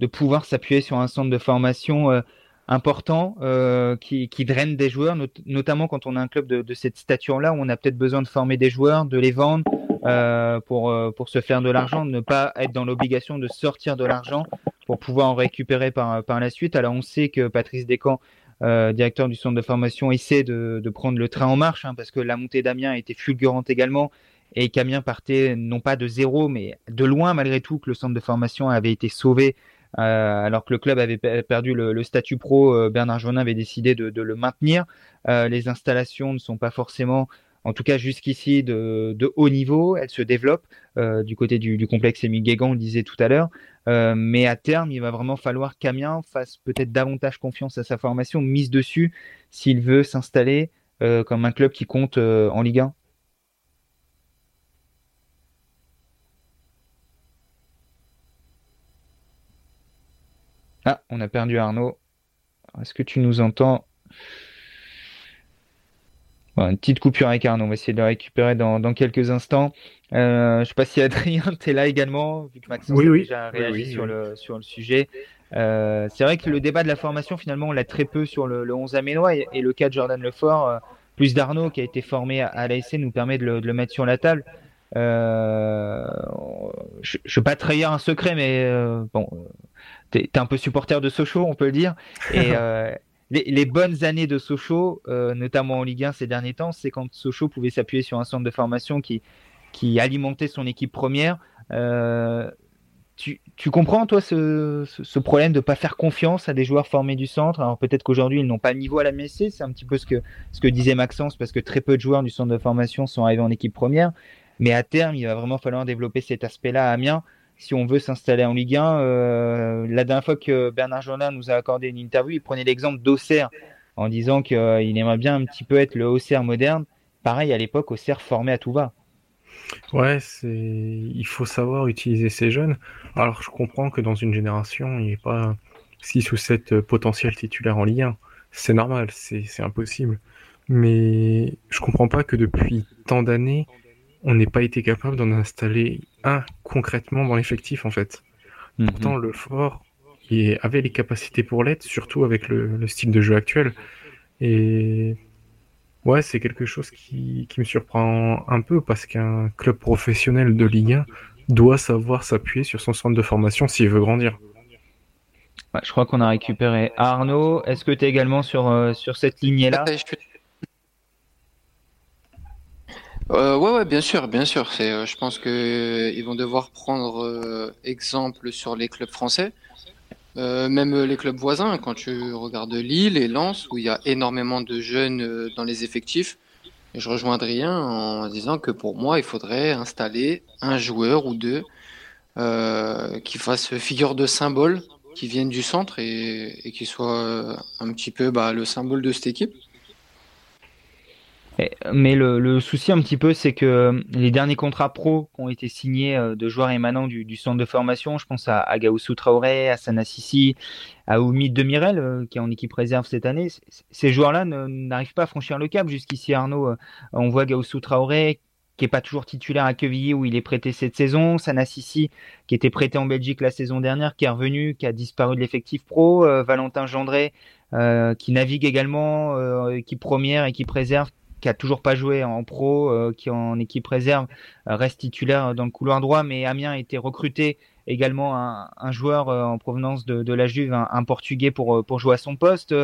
de pouvoir s'appuyer sur un centre de formation euh, important euh, qui, qui draine des joueurs, not- notamment quand on a un club de, de cette stature-là, où on a peut-être besoin de former des joueurs, de les vendre euh, pour, euh, pour se faire de l'argent, de ne pas être dans l'obligation de sortir de l'argent pour pouvoir en récupérer par, par la suite. Alors on sait que Patrice Descamps, euh, directeur du centre de formation, essaie de, de prendre le train en marche, hein, parce que la montée d'Amiens a été fulgurante également, et qu'Amiens partait non pas de zéro, mais de loin malgré tout, que le centre de formation avait été sauvé, euh, alors que le club avait p- perdu le, le statut pro, euh, Bernard Jonin avait décidé de, de le maintenir. Euh, les installations ne sont pas forcément, en tout cas jusqu'ici, de, de haut niveau, elles se développent euh, du côté du, du complexe Émile Guégan, on le disait tout à l'heure, euh, mais à terme, il va vraiment falloir qu'Amiens fasse peut-être davantage confiance à sa formation, mise dessus, s'il veut s'installer euh, comme un club qui compte euh, en Ligue un. Ah, on a perdu Arnaud. Est-ce que tu nous entends ? Bon, une petite coupure avec Arnaud. On va essayer de le récupérer dans, dans quelques instants. Euh, je ne sais pas si Adrien, tu es là également, vu que Maxence oui, a oui. déjà réagi oui, oui, sur, oui. Le, sur le sujet. Euh, c'est vrai que le débat de la formation, finalement, on l'a très peu sur le, le onze aménois. Et, et le cas de Jordan Lefort, euh, plus d'Arnaud qui a été formé à, à l'A S C, nous permet de le, de le mettre sur la table. Euh, je ne veux pas trahir un secret, mais euh, bon... T'es, t'es un peu supporter de Sochaux, on peut le dire. Et euh, les, les bonnes années de Sochaux, euh, notamment en Ligue un ces derniers temps, c'est quand Sochaux pouvait s'appuyer sur un centre de formation qui, qui alimentait son équipe première. Euh, tu, tu comprends, toi, ce, ce, ce problème de ne pas faire confiance à des joueurs formés du centre ? Alors peut-être qu'aujourd'hui, ils n'ont pas le niveau à la M S C. C'est un petit peu ce que, ce que disait Maxence, parce que très peu de joueurs du centre de formation sont arrivés en équipe première. Mais à terme, il va vraiment falloir développer cet aspect-là à Amiens. Si on veut s'installer en Ligue un, euh, la dernière fois que Bernard Jonin nous a accordé une interview, il prenait l'exemple d'Auxerre en disant qu'il euh, aimerait bien un petit peu être le Auxerre moderne. Pareil, à l'époque, Auxerre formé à tout va. Ouais, c'est... il faut savoir utiliser ces jeunes. Alors, je comprends que dans une génération, il n'y ait pas six ou sept potentiels titulaires en Ligue un. C'est normal, c'est, c'est impossible. Mais je ne comprends pas que depuis tant d'années, on n'ait pas été capable d'en installer un concrètement dans l'effectif, en fait. Mmh. Pourtant, Lefort il avait les capacités pour l'être, surtout avec le, le style de jeu actuel. Et ouais, c'est quelque chose qui, qui me surprend un peu, parce qu'un club professionnel de Ligue un doit savoir s'appuyer sur son centre de formation s'il veut grandir. Ouais, je crois qu'on a récupéré Arnaud. Est-ce que tu es également sur, euh, sur cette lignée-là ? Euh, ouais, ouais, bien sûr, bien sûr. C'est, euh, je pense que euh, ils vont devoir prendre euh, exemple sur les clubs français, euh, même euh, les clubs voisins. Quand tu regardes Lille et Lens, où il y a énormément de jeunes euh, dans les effectifs, et je rejoins Adrien en disant que pour moi, il faudrait installer un joueur ou deux euh, qui fasse figure de symbole, qui vienne du centre et, et qui soit euh, un petit peu bah, le symbole de cette équipe. Mais le, le souci un petit peu, c'est que les derniers contrats pro qui ont été signés de joueurs émanant du, du centre de formation, je pense à, à Ghoussou Traoré, à Sanasi Sy, à Oumid Demirel, qui est en équipe réserve cette année, c- ces joueurs-là ne, n'arrivent pas à franchir le cap jusqu'ici, Arnaud. On voit Ghoussou Traoré, qui n'est pas toujours titulaire à Quevilly, où il est prêté cette saison, Sanasi Sy, qui était prêté en Belgique la saison dernière, qui est revenu, qui a disparu de l'effectif pro, euh, Valentin Gendré, euh, qui navigue également, euh, équipe première, équipe réserve, qui a toujours pas joué en pro, euh, qui en équipe réserve euh, reste titulaire dans le couloir droit, mais Amiens a été recruté également un, un joueur euh, en provenance de, de la Juve, un, un Portugais pour, pour jouer à son poste.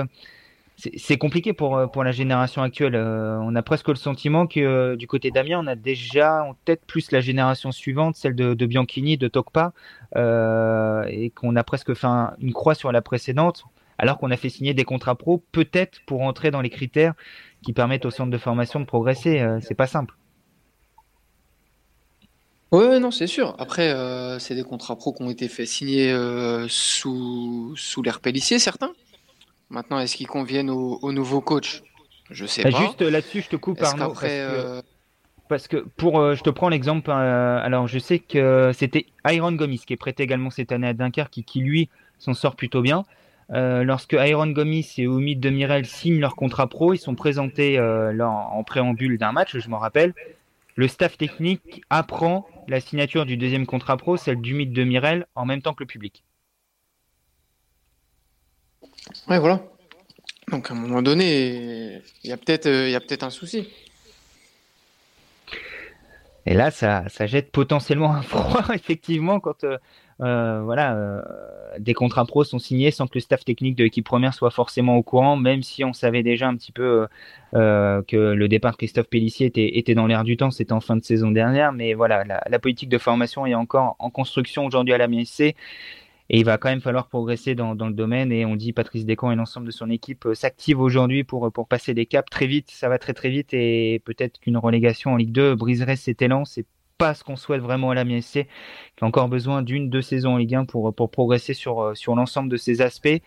C'est, c'est compliqué pour, pour la génération actuelle. Euh, on a presque le sentiment que euh, du côté d'Amiens, on a déjà en tête plus la génération suivante, celle de, de Bianchini, de Tokpa, euh, et qu'on a presque fait un, une croix sur la précédente, alors qu'on a fait signer des contrats pro, peut-être pour entrer dans les critères qui permettent au centre de formation de progresser. Euh, c'est pas simple. Ouais, non, c'est sûr. Après, euh, c'est des contrats pro qui ont été faits signer euh, sous, sous l'ère Pellissier, certains. Maintenant, est-ce qu'ils conviennent au, au nouveau coach? Je sais bah, pas. Juste là-dessus, je te coupe, Arnaud. Parce, euh... que, parce que pour, euh, je te prends l'exemple. Euh, alors, je sais que c'était Aaron Gomis qui est prêté également cette année à Dunkerque, qui, qui lui s'en sort plutôt bien. Euh, lorsque Aaron Gomis et Oumid Demirel signent leur contrat pro, ils sont présentés euh, là, en, en préambule d'un match, je m'en rappelle. Le staff technique apprend la signature du deuxième contrat pro, celle d'Oumid Demirel, en même temps que le public. Ouais, voilà. Donc, à un moment donné, il y a peut-être, il y a peut-être un souci. Et là, ça, ça jette potentiellement un froid, effectivement, quand euh, euh, voilà, euh, des contrats pros sont signés sans que le staff technique de l'équipe première soit forcément au courant, même si on savait déjà un petit peu euh, que le départ de Christophe Pellissier était, était dans l'air du temps, c'était en fin de saison dernière. Mais voilà, la, la politique de formation est encore en construction aujourd'hui à l'A M I C. Et il va quand même falloir progresser dans, dans le domaine. Et on dit Patrice Descamps et l'ensemble de son équipe euh, s'activent aujourd'hui pour, pour passer des caps très vite. Ça va très très vite et peut-être qu'une relégation en Ligue deux briserait cet élan. C'est pas ce qu'on souhaite vraiment à l'A M I S C, qui a encore besoin d'une, deux saisons en Ligue un pour, pour progresser sur, sur l'ensemble de ces aspects.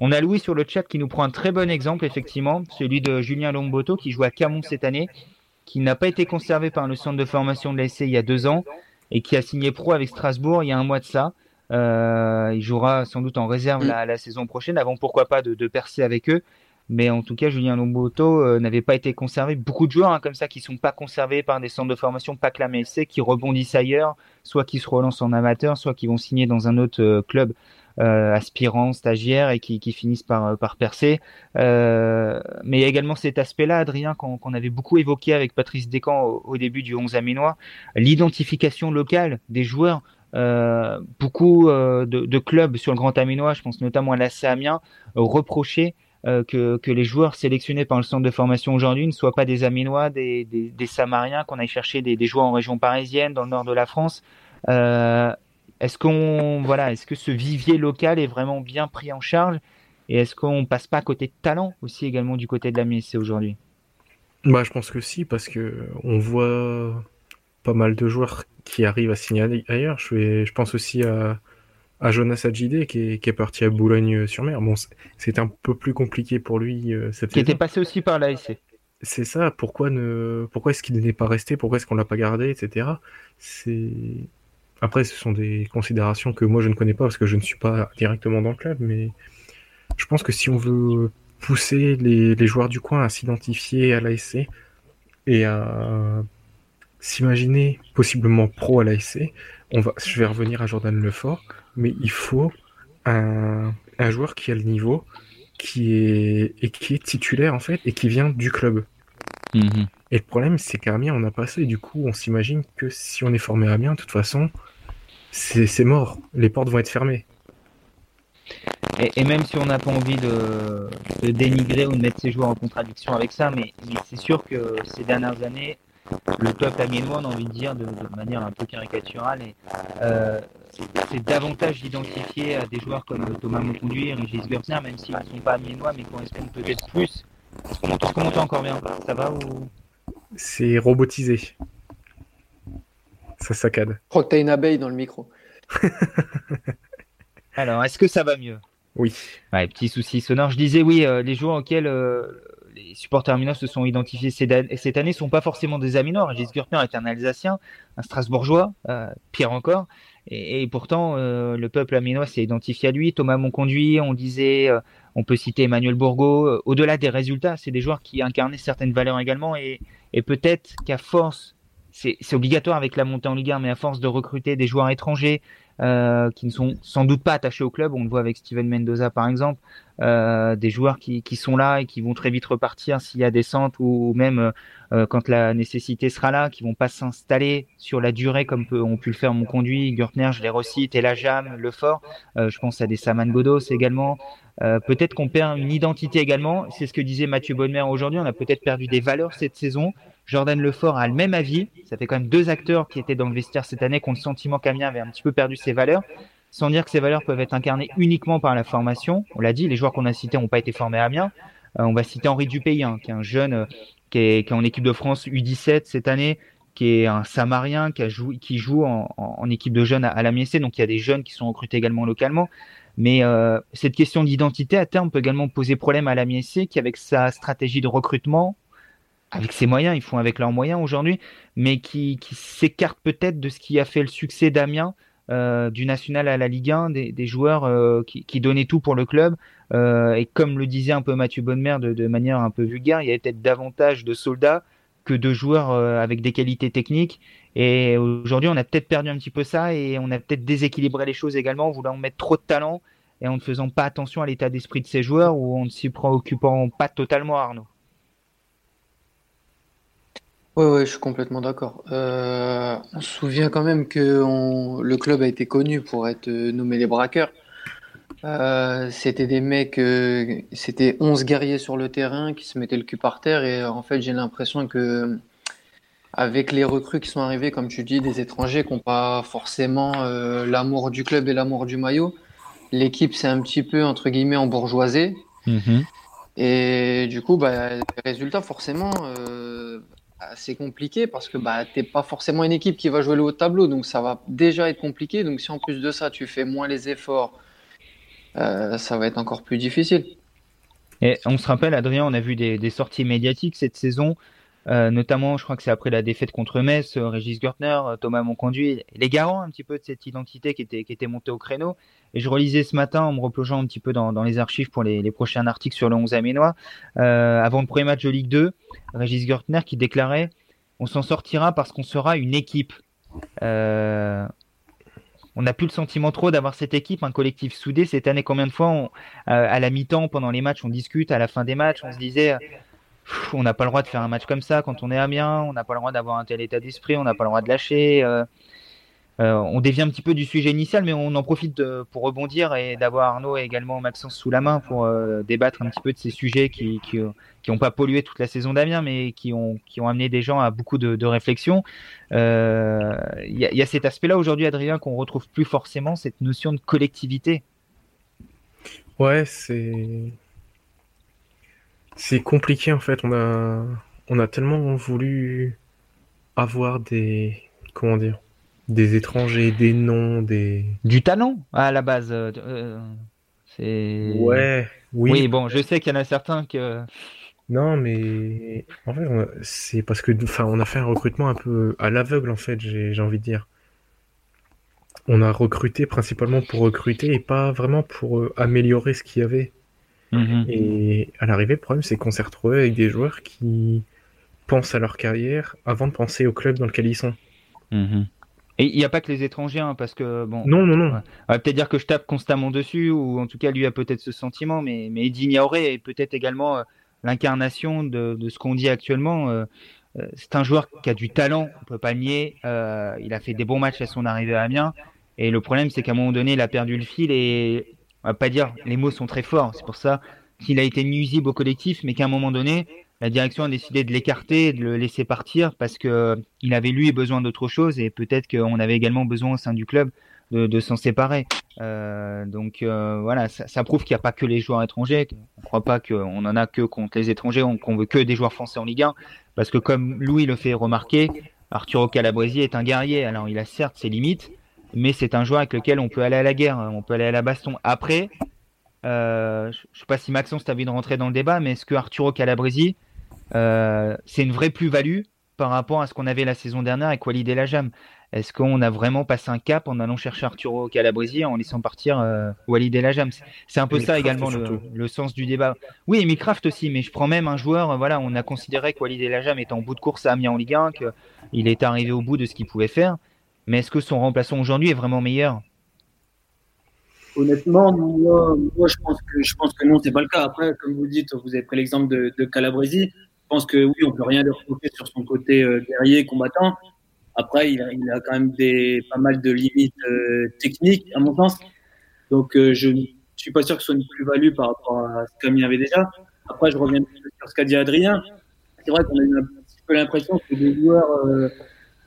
On a Louis sur le chat qui nous prend un très bon exemple, effectivement, celui de Julien Lomboto qui joue à Camon cette année, qui n'a pas été conservé par le centre de formation de l'A S C il y a deux ans et qui a signé pro avec Strasbourg il y a un mois de ça. Euh, il jouera sans doute en réserve la, la saison prochaine avant pourquoi pas de, de percer avec eux, mais en tout cas Julien Lomboto euh, n'avait pas été conservé. Beaucoup de joueurs hein, comme ça qui ne sont pas conservés par des centres de formation, pas que la M S C, qui rebondissent ailleurs, soit qui se relancent en amateur, soit qui vont signer dans un autre euh, club euh, aspirant, stagiaire et qui, qui finissent par, par percer euh, mais il y a également cet aspect là, Adrien, qu'on, qu'on avait beaucoup évoqué avec Patrice Descamps au, au début du onze aminois, l'identification locale des joueurs. Euh, beaucoup euh, de, de clubs sur le Grand Aminois, je pense notamment à l'A S C Amiens, euh, reprochaient euh, que, que les joueurs sélectionnés par le centre de formation aujourd'hui ne soient pas des Aminois, des, des, des Samariens, qu'on aille chercher des, des joueurs en région parisienne, dans le nord de la France. Euh, est-ce qu'on, voilà, est-ce que ce vivier local est vraiment bien pris en charge et est-ce qu'on passe pas à côté de talent aussi également du côté de l'A M I S C aujourd'hui? Bah, je pense que si, parce que on voit pas mal de joueurs qui arrivent à signer ailleurs. Je, fais, je pense aussi à, à Jonas Adjidé qui est, qui est parti à Boulogne-sur-Mer. Bon, c'était un peu plus compliqué pour lui. Euh, cette qui saison. Était passé aussi par l'A S C. C'est ça. Pourquoi ne, pourquoi est-ce qu'il n'est pas resté? Pourquoi est-ce qu'on l'a pas gardé, et cetera. C'est après, ce sont des considérations que moi je ne connais pas parce que je ne suis pas directement dans le club. Mais je pense que si on veut pousser les, les joueurs du coin à s'identifier à l'A S C et à s'imaginer possiblement pro à l'A S C, on va, je vais revenir à Jordan Lefort, mais il faut un, un joueur qui a le niveau, qui est, et qui est titulaire en fait, et qui vient du club. Mmh. Et le problème, c'est qu'à Amiens, on n'a pas ça, et du coup, on s'imagine que si on est formé à Amiens, de toute façon, c'est, c'est mort, les portes vont être fermées. Et, et même si on n'a pas envie de, de dénigrer ou de mettre ses joueurs en contradiction avec ça, mais, mais c'est sûr que ces dernières années, le top amiénois, on a envie de dire de, de manière un peu caricaturale, et, euh, c'est davantage identifié à des joueurs comme Thomas Monconduit, Régis Gurtner, même s'ils ne sont pas amiénois mais correspondent peut-être plus. Est-ce qu'on m'entend, qu'on m'entend encore bien? Ça va ou... C'est robotisé. Ça saccade. Je crois que t'as une abeille dans le micro. Alors, est-ce que ça va mieux? Oui. Ouais, petit souci sonore. Je disais oui, euh, les joueurs auxquels... Euh, les supporters aminois se sont identifiés cette année ne sont pas forcément des aminois. Régis Gurtner est un Alsacien, un Strasbourgeois, euh, pire encore. Et, et pourtant, euh, le peuple aminois s'est identifié à lui. Thomas Monconduit, on disait, euh, on peut citer Emmanuel Bourgault. Euh, au-delà des résultats, c'est des joueurs qui incarnaient certaines valeurs également. Et, et peut-être qu'à force, c'est, c'est obligatoire avec la montée en Ligue un, mais à force de recruter des joueurs étrangers euh, qui ne sont sans doute pas attachés au club, on le voit avec Steven Mendoza par exemple, euh, des joueurs qui, qui sont là et qui vont très vite repartir s'il y a descente ou même euh, quand la nécessité sera là, qui vont pas s'installer sur la durée comme peut, ont pu le faire Monconduit, Gurtner, je les recite, Delajam, Lefort, euh, je pense à des Saman Godos également. Euh, peut-être qu'on perd une identité également, c'est ce que disait Mathieu Bonnemer aujourd'hui, on a peut-être perdu des valeurs cette saison. Jordan Lefort a le même avis, ça fait quand même deux acteurs qui étaient dans le vestiaire cette année qui ont le sentiment qu'Amiens avait un petit peu perdu ses valeurs, sans dire que ces valeurs peuvent être incarnées uniquement par la formation. On l'a dit, les joueurs qu'on a cités n'ont pas été formés à Amiens. Euh, on va citer Henri Dupéy, hein, qui est un jeune euh, qui, est, qui est en équipe de France U dix-sept cette année, qui est un Samarien qui, a jou- qui joue en, en équipe de jeunes à, à l'A M I C. Donc, il y a des jeunes qui sont recrutés également localement. Mais euh, cette question d'identité, à terme, peut également poser problème à l'A M I C qui, avec sa stratégie de recrutement, avec ses moyens, ils font avec leurs moyens aujourd'hui, mais qui, qui s'écarte peut-être de ce qui a fait le succès d'Amiens, euh, du National à la Ligue un, des, des joueurs euh, qui, qui donnaient tout pour le club. Euh, et comme le disait un peu Mathieu Bonnemer de, de manière un peu vulgaire, il y avait peut-être davantage de soldats que de joueurs euh, avec des qualités techniques. Et aujourd'hui, on a peut-être perdu un petit peu ça et on a peut-être déséquilibré les choses également en voulant mettre trop de talent et en ne faisant pas attention à l'état d'esprit de ces joueurs ou en ne s'y préoccupant pas totalement, Arnaud. Oui, ouais, je suis complètement d'accord. Euh, on se souvient quand même que on, le club a été connu pour être nommé les braqueurs. Euh, c'était des mecs, euh, c'était onze guerriers sur le terrain qui se mettaient le cul par terre. Et en fait, j'ai l'impression que avec les recrues qui sont arrivées, comme tu dis, des étrangers qui n'ont pas forcément euh, l'amour du club et l'amour du maillot, l'équipe s'est un petit peu, entre guillemets, embourgeoisée. Mmh. Et du coup, bah, résultat, forcément... Euh, c'est compliqué parce que bah, tu n'es pas forcément une équipe qui va jouer le haut de tableau, donc ça va déjà être compliqué. Donc si en plus de ça, tu fais moins les efforts, euh, ça va être encore plus difficile. Et on se rappelle, Adrien, on a vu des, des sorties médiatiques cette saison, euh, notamment, je crois que c'est après la défaite contre Metz, euh, Régis Gurtner, euh, Thomas Monconduit, les garants un petit peu de cette identité qui était, qui était montée au créneau. Et je relisais ce matin en me replongeant un petit peu dans, dans les archives pour les, les prochains articles sur le onze amiénois, euh, avant le premier match de Ligue deux, Régis Gurtner qui déclarait « On s'en sortira parce qu'on sera une équipe euh, ». On n'a plus le sentiment trop d'avoir cette équipe, un collectif soudé. Cette année, combien de fois, on, euh, à la mi-temps, pendant les matchs, on discute, à la fin des matchs, on se disait « On n'a pas le droit de faire un match comme ça quand on est Amiens, on n'a pas le droit d'avoir un tel état d'esprit, on n'a pas le droit de lâcher euh, ». Euh, on dévie un petit peu du sujet initial, mais on en profite de, pour rebondir et d'avoir Arnaud et également Maxence sous la main pour euh, débattre un petit peu de ces sujets qui qui, qui ont pas pollué toute la saison d'Amiens, mais qui ont qui ont amené des gens à beaucoup de, de réflexions. Il euh, y, y a cet aspect-là aujourd'hui, Adrien, qu'on retrouve plus forcément, cette notion de collectivité. Ouais, c'est c'est compliqué en fait. On a on a tellement voulu avoir des comment dire. Des étrangers, des noms, des... Du talent, à la base. Euh, c'est... Ouais, oui. Oui, bon, je sais qu'il y en a certains que... Non, mais... En fait, a... c'est parce que... Enfin, on a fait un recrutement un peu à l'aveugle, en fait, j'ai... j'ai envie de dire. On a recruté principalement pour recruter et pas vraiment pour améliorer ce qu'il y avait. Mmh. Et à l'arrivée, le problème, c'est qu'on s'est retrouvé avec des joueurs qui pensent à leur carrière avant de penser au club dans lequel ils sont. Mmh. Et il n'y a pas que les étrangers, hein, parce que bon. Non, non, non. On va peut-être dire que je tape constamment dessus, ou en tout cas, lui a peut-être ce sentiment, mais, mais Eddy Niaoré est peut-être également euh, l'incarnation de, de ce qu'on dit actuellement. Euh, euh, c'est un joueur qui a du talent, on ne peut pas le nier. Euh, il a fait des bons matchs à son arrivée à Amiens. Et le problème, c'est qu'à un moment donné, il a perdu le fil et on ne va pas dire, les mots sont très forts. C'est pour ça qu'il a été nuisible au collectif, mais qu'à un moment donné, la direction a décidé de l'écarter, de le laisser partir parce qu'il avait, lui, besoin d'autre chose et peut-être qu'on avait également besoin au sein du club de, de s'en séparer. Euh, donc euh, voilà, ça, ça prouve qu'il n'y a pas que les joueurs étrangers. On ne croit pas qu'on n'en a que contre les étrangers, on, qu'on veut que des joueurs français en Ligue un. Parce que comme Louis le fait remarquer, Arturo Calabresi est un guerrier. Alors il a certes ses limites, mais c'est un joueur avec lequel on peut aller à la guerre, on peut aller à la baston. Après, euh, je ne sais pas si Maxence t'a envie de rentrer dans le débat, mais est-ce que Arturo Calabresi... Euh, c'est une vraie plus-value par rapport à ce qu'on avait la saison dernière avec Walid Delajam. Est-ce qu'on a vraiment passé un cap en allant chercher Arturo Calabresi en laissant partir euh, Walid Delajam? C'est un peu ça également le, le sens du débat. Oui, et Micraft aussi, mais je prends même un joueur, voilà, on a considéré que Walid Delajam était en bout de course à Amiens en Ligue un, qu'il est arrivé au bout de ce qu'il pouvait faire, mais est-ce que son remplaçant aujourd'hui est vraiment meilleur? Honnêtement, moi, moi je, pense que, je pense que non, c'est pas le cas. Après, comme vous dites, vous avez pris l'exemple de, de Calabresi. Je pense que oui, on ne peut rien lui reprocher sur son côté euh, guerrier, combattant. Après, il a, il a quand même des, pas mal de limites euh, techniques, à mon sens. Donc, euh, je ne suis pas sûr que ce soit une plus-value par rapport à ce qu'il y avait déjà. Après, je reviens sur ce qu'a dit Adrien. C'est vrai qu'on a eu un petit peu l'impression que des joueurs, euh,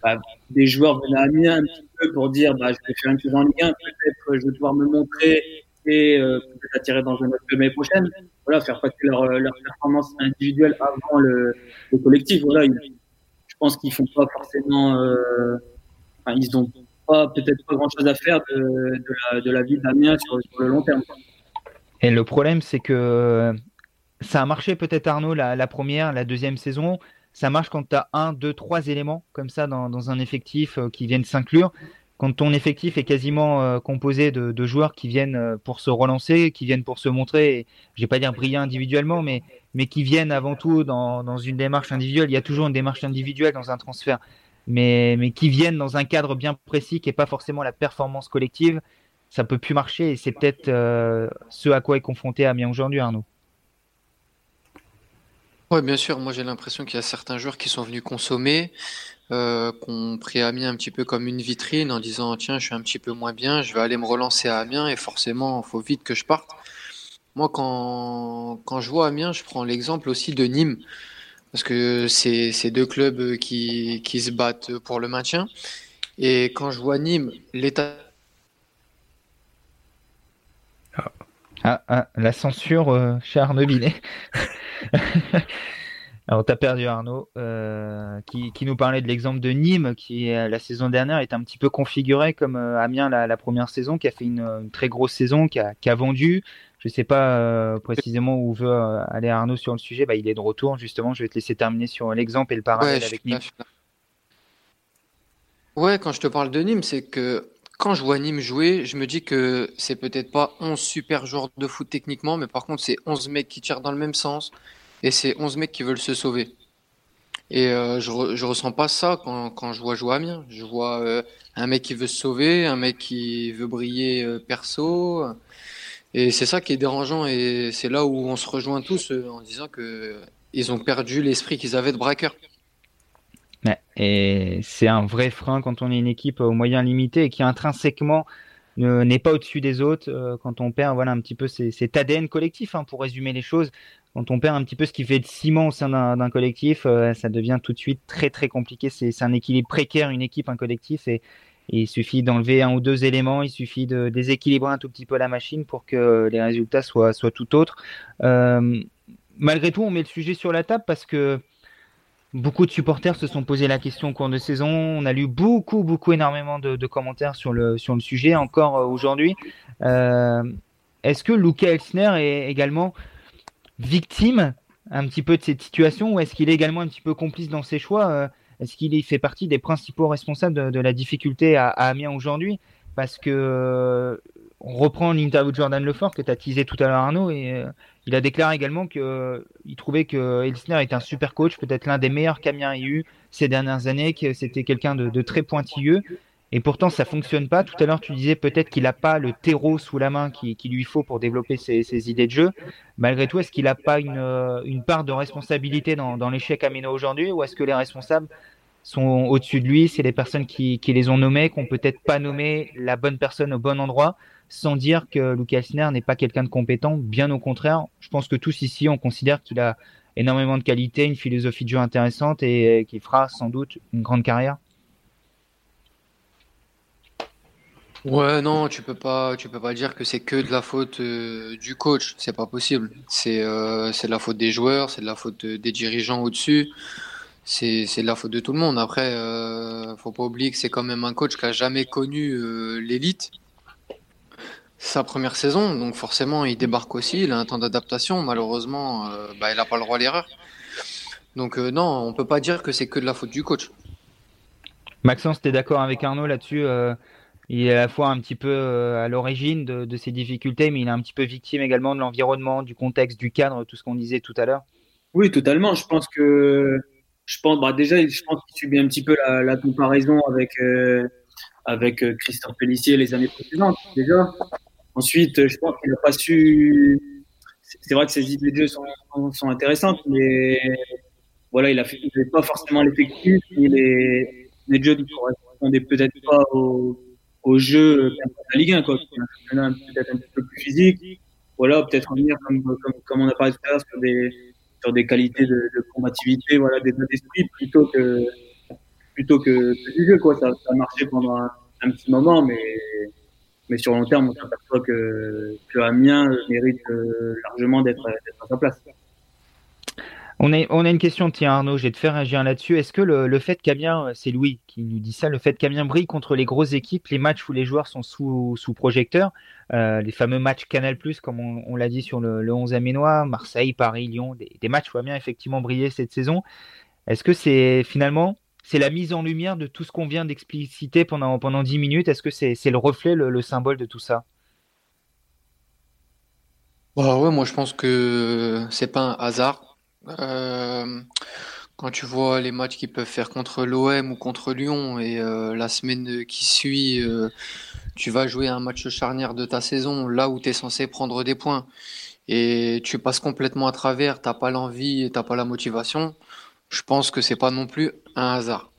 bah, des joueurs venaient à Amiens un petit peu pour dire bah, « je vais faire une chose en Ligue un, peut-être je vais devoir me montrer ». et euh, peut-être attirer dans un autre l'année prochaine, voilà, faire passer leur, leur performance individuelle avant le, le collectif. Voilà, il, je Je pense qu'ils font pas forcément, euh, enfin, ils ont pas peut-être pas grand-chose à faire de, de, la, de la vie d'Amiens sur, sur le long terme. Et le problème, c'est que ça a marché peut-être, Arnaud, la, la première, la deuxième saison. Ça marche quand tu as un, deux, trois éléments comme ça dans, dans un effectif qui viennent s'inclure. Quand ton effectif est quasiment euh, composé de, de joueurs qui viennent euh, pour se relancer, qui viennent pour se montrer, et, je ne vais pas dire briller individuellement, mais, mais qui viennent avant tout dans, dans une démarche individuelle. Il y a toujours une démarche individuelle dans un transfert, mais, mais qui viennent dans un cadre bien précis qui n'est pas forcément la performance collective. Ça ne peut plus marcher et c'est peut-être euh, ce à quoi est confronté Amiens aujourd'hui, Arnaud. Oui, bien sûr. Moi, j'ai l'impression qu'il y a certains joueurs qui sont venus consommer, euh, qui ont pris Amiens un petit peu comme une vitrine en disant « Tiens, je suis un petit peu moins bien, je vais aller me relancer à Amiens et forcément, il faut vite que je parte. » Moi, quand, quand je vois Amiens, je prends l'exemple aussi de Nîmes parce que c'est, c'est deux clubs qui, qui se battent pour le maintien. Et quand je vois Nîmes, l'état... Ah, ah, la censure euh, chez Arnaud Binet. Alors, t'as perdu Arnaud, euh, qui, qui nous parlait de l'exemple de Nîmes, qui la saison dernière est un petit peu configuré comme euh, Amiens la, la première saison, qui a fait une, une très grosse saison, qui a, qui a vendu. Je ne sais pas euh, précisément où veut euh, aller Arnaud sur le sujet. Bah, il est de retour, justement. Je vais te laisser terminer sur l'exemple et le parallèle ouais, avec Nîmes. Là, ouais, quand je te parle de Nîmes, c'est que quand je vois Nîmes jouer, je me dis que c'est peut-être pas onze super joueurs de foot techniquement, mais par contre, c'est onze mecs qui tirent dans le même sens et c'est onze mecs qui veulent se sauver. Et euh, je, re, je ressens pas ça quand, quand je vois jouer Amiens. Je vois euh, un mec qui veut se sauver, un mec qui veut briller euh, perso. Et c'est ça qui est dérangeant et c'est là où on se rejoint tous euh, en disant qu'ils ont perdu l'esprit qu'ils avaient de braqueur. Et c'est un vrai frein quand on est une équipe aux moyens limités et qui intrinsèquement n'est pas au-dessus des autres, quand on perd voilà, un petit peu cet A D N collectif, hein, pour résumer les choses. Quand on perd un petit peu ce qui fait de ciment au sein d'un, d'un collectif, euh, ça devient tout de suite très très compliqué. C'est, c'est un équilibre précaire, une équipe, un collectif, et, et il suffit d'enlever un ou deux éléments, il suffit de déséquilibrer un tout petit peu la machine pour que les résultats soient, soient tout autres. Euh, malgré tout, on met le sujet sur la table parce que beaucoup de supporters se sont posé la question au cours de saison. On a lu beaucoup, beaucoup, énormément de, de commentaires sur le, sur le sujet, encore aujourd'hui. Euh, est-ce que Luka Elsner est également victime un petit peu de cette situation ou est-ce qu'il est également un petit peu complice dans ses choix ? Est-ce qu'il fait partie des principaux responsables de, de la difficulté à, à Amiens aujourd'hui ? Parce que on reprend l'interview de Jordan Lefort que tu as teasé tout à l'heure, Arnaud, et euh, il a déclaré également qu'il euh, trouvait que Elsner était un super coach, peut-être l'un des meilleurs qu'Amiens ait eu ces dernières années, que c'était quelqu'un de, de très pointilleux, et pourtant ça ne fonctionne pas. Tout à l'heure, tu disais peut-être qu'il n'a pas le terreau sous la main qu'il qui lui faut pour développer ses, ses idées de jeu. Malgré tout, est-ce qu'il n'a pas une, une part de responsabilité dans, dans l'échec amino aujourd'hui, ou est-ce que les responsables sont au-dessus de lui, c'est les personnes qui, qui les ont nommées, qui n'ont peut-être pas nommé la bonne personne au bon endroit, sans dire que Luka Elsner n'est pas quelqu'un de compétent, bien au contraire. Je pense que tous ici, on considère qu'il a énormément de qualités, une philosophie de jeu intéressante et qu'il fera sans doute une grande carrière. Ouais, non, tu peux pas, tu peux pas dire que c'est que de la faute euh, du coach, c'est pas possible. C'est, euh, c'est de la faute des joueurs, c'est de la faute des dirigeants au-dessus. C'est, c'est de la faute de tout le monde. Après, euh, faut pas oublier que c'est quand même un coach qui a jamais connu euh, l'élite. Sa première saison, donc forcément, il débarque aussi. Il a un temps d'adaptation. Malheureusement, euh, bah, il n'a pas le droit à l'erreur. Donc euh, non, on peut pas dire que c'est que de la faute du coach. Maxence, t'es d'accord avec Arnaud là-dessus ? euh, Il est à la fois un petit peu à l'origine de, de ces difficultés, mais il est un petit peu victime également de l'environnement, du contexte, du cadre, tout ce qu'on disait tout à l'heure. Oui, totalement. Je pense que Je pense, bah déjà, je pense qu'il subit un petit peu la, la comparaison avec euh, avec Christophe Pellissier les années précédentes déjà. Ensuite, je pense qu'il n'a pas su. C'est vrai que ses idées de jeu sont, sont intéressantes, mais voilà, il a fait, il n'avait pas forcément l'effectif. Les les jeux ne correspondaient peut-être pas au au jeu de la Ligue un, quoi. Il y en a peut-être un petit peu plus physique. Voilà, peut-être en venir comme comme comme on a parlé tout à l'heure sur des sur des qualités de, de combativité, voilà, des états d'esprit plutôt que plutôt que, que du jeu, quoi. Ça, ça a marché pendant un, un petit moment, mais mais sur le long terme, on s'aperçoit que que Amiens mérite largement d'être, d'être à sa place. On a, on a une question, tiens Arnaud, je vais te faire agir là-dessus. Est-ce que le, le fait qu'Amiens, c'est Louis qui nous dit ça, le fait qu'Amiens brille contre les grosses équipes, les matchs où les joueurs sont sous, sous projecteur, euh, les fameux matchs Canal+, comme on, on l'a dit sur le, le onze Amiénois, Marseille, Paris, Lyon, des, des matchs où Amiens a effectivement brillé cette saison. Est-ce que c'est finalement, c'est la mise en lumière de tout ce qu'on vient d'expliciter pendant, pendant dix minutes? Est-ce que c'est, c'est le reflet, le, le symbole de tout ça? Bah ouais, moi je pense que c'est pas un hasard. Euh, quand tu vois les matchs qu'ils peuvent faire contre l'O M ou contre Lyon et euh, la semaine qui suit, euh, tu vas jouer un match charnière de ta saison, là où tu es censé prendre des points, et tu passes complètement à travers, t'as pas l'envie et t'as pas la motivation. Je pense que c'est pas non plus un hasard.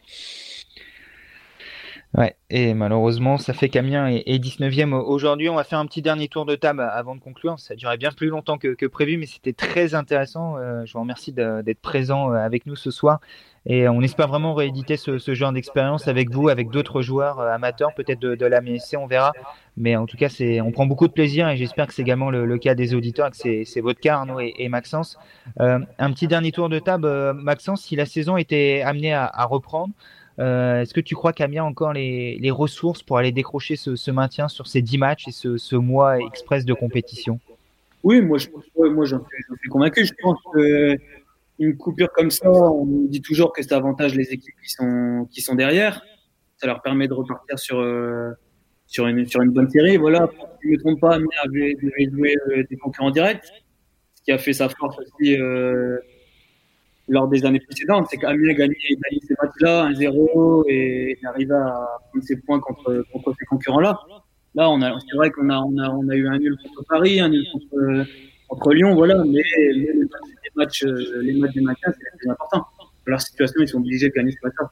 Ouais, et malheureusement, ça fait qu'Amiens est dix-neuvième aujourd'hui. On va faire un petit dernier tour de table avant de conclure. Ça durait bien plus longtemps que, que prévu, mais c'était très intéressant. Euh, je vous remercie de, d'être présent avec nous ce soir. Et on espère vraiment rééditer ce, ce genre d'expérience avec vous, avec d'autres joueurs amateurs, peut-être de, de l'A M I C, on verra. Mais en tout cas, c'est, on prend beaucoup de plaisir et j'espère que c'est également le, le cas des auditeurs, que c'est, c'est votre cas, Arnaud et, et Maxence. Euh, un petit dernier tour de table. Maxence, si la saison était amenée à, à reprendre, Euh, est-ce que tu crois qu'Amiens a encore les, les ressources pour aller décrocher ce, ce maintien sur ces dix matchs et ce, ce mois express de compétition? Oui, moi, je, moi j'en, suis, j'en suis convaincu. Je pense qu'une coupure comme ça, on dit toujours que ça avantage les équipes qui sont, qui sont derrière. Ça leur permet de repartir sur, euh, sur, une, sur une bonne série. Voilà, je ne me trompe pas, Amiens avait joué des concurrents directs, ce qui a fait sa force aussi. Euh, Lors des années précédentes, c'est qu'Amiens gagnait ces matchs-là, un zéro, et arrivait à prendre ses points contre, contre ces concurrents-là. Là, on a, c'est vrai qu'on a, on a, on a eu un nul contre Paris, un nul contre, contre Lyon, voilà, mais, mais les matchs, les matchs du matin, c'est très important. Dans leur situation, ils sont obligés de gagner ce match-là.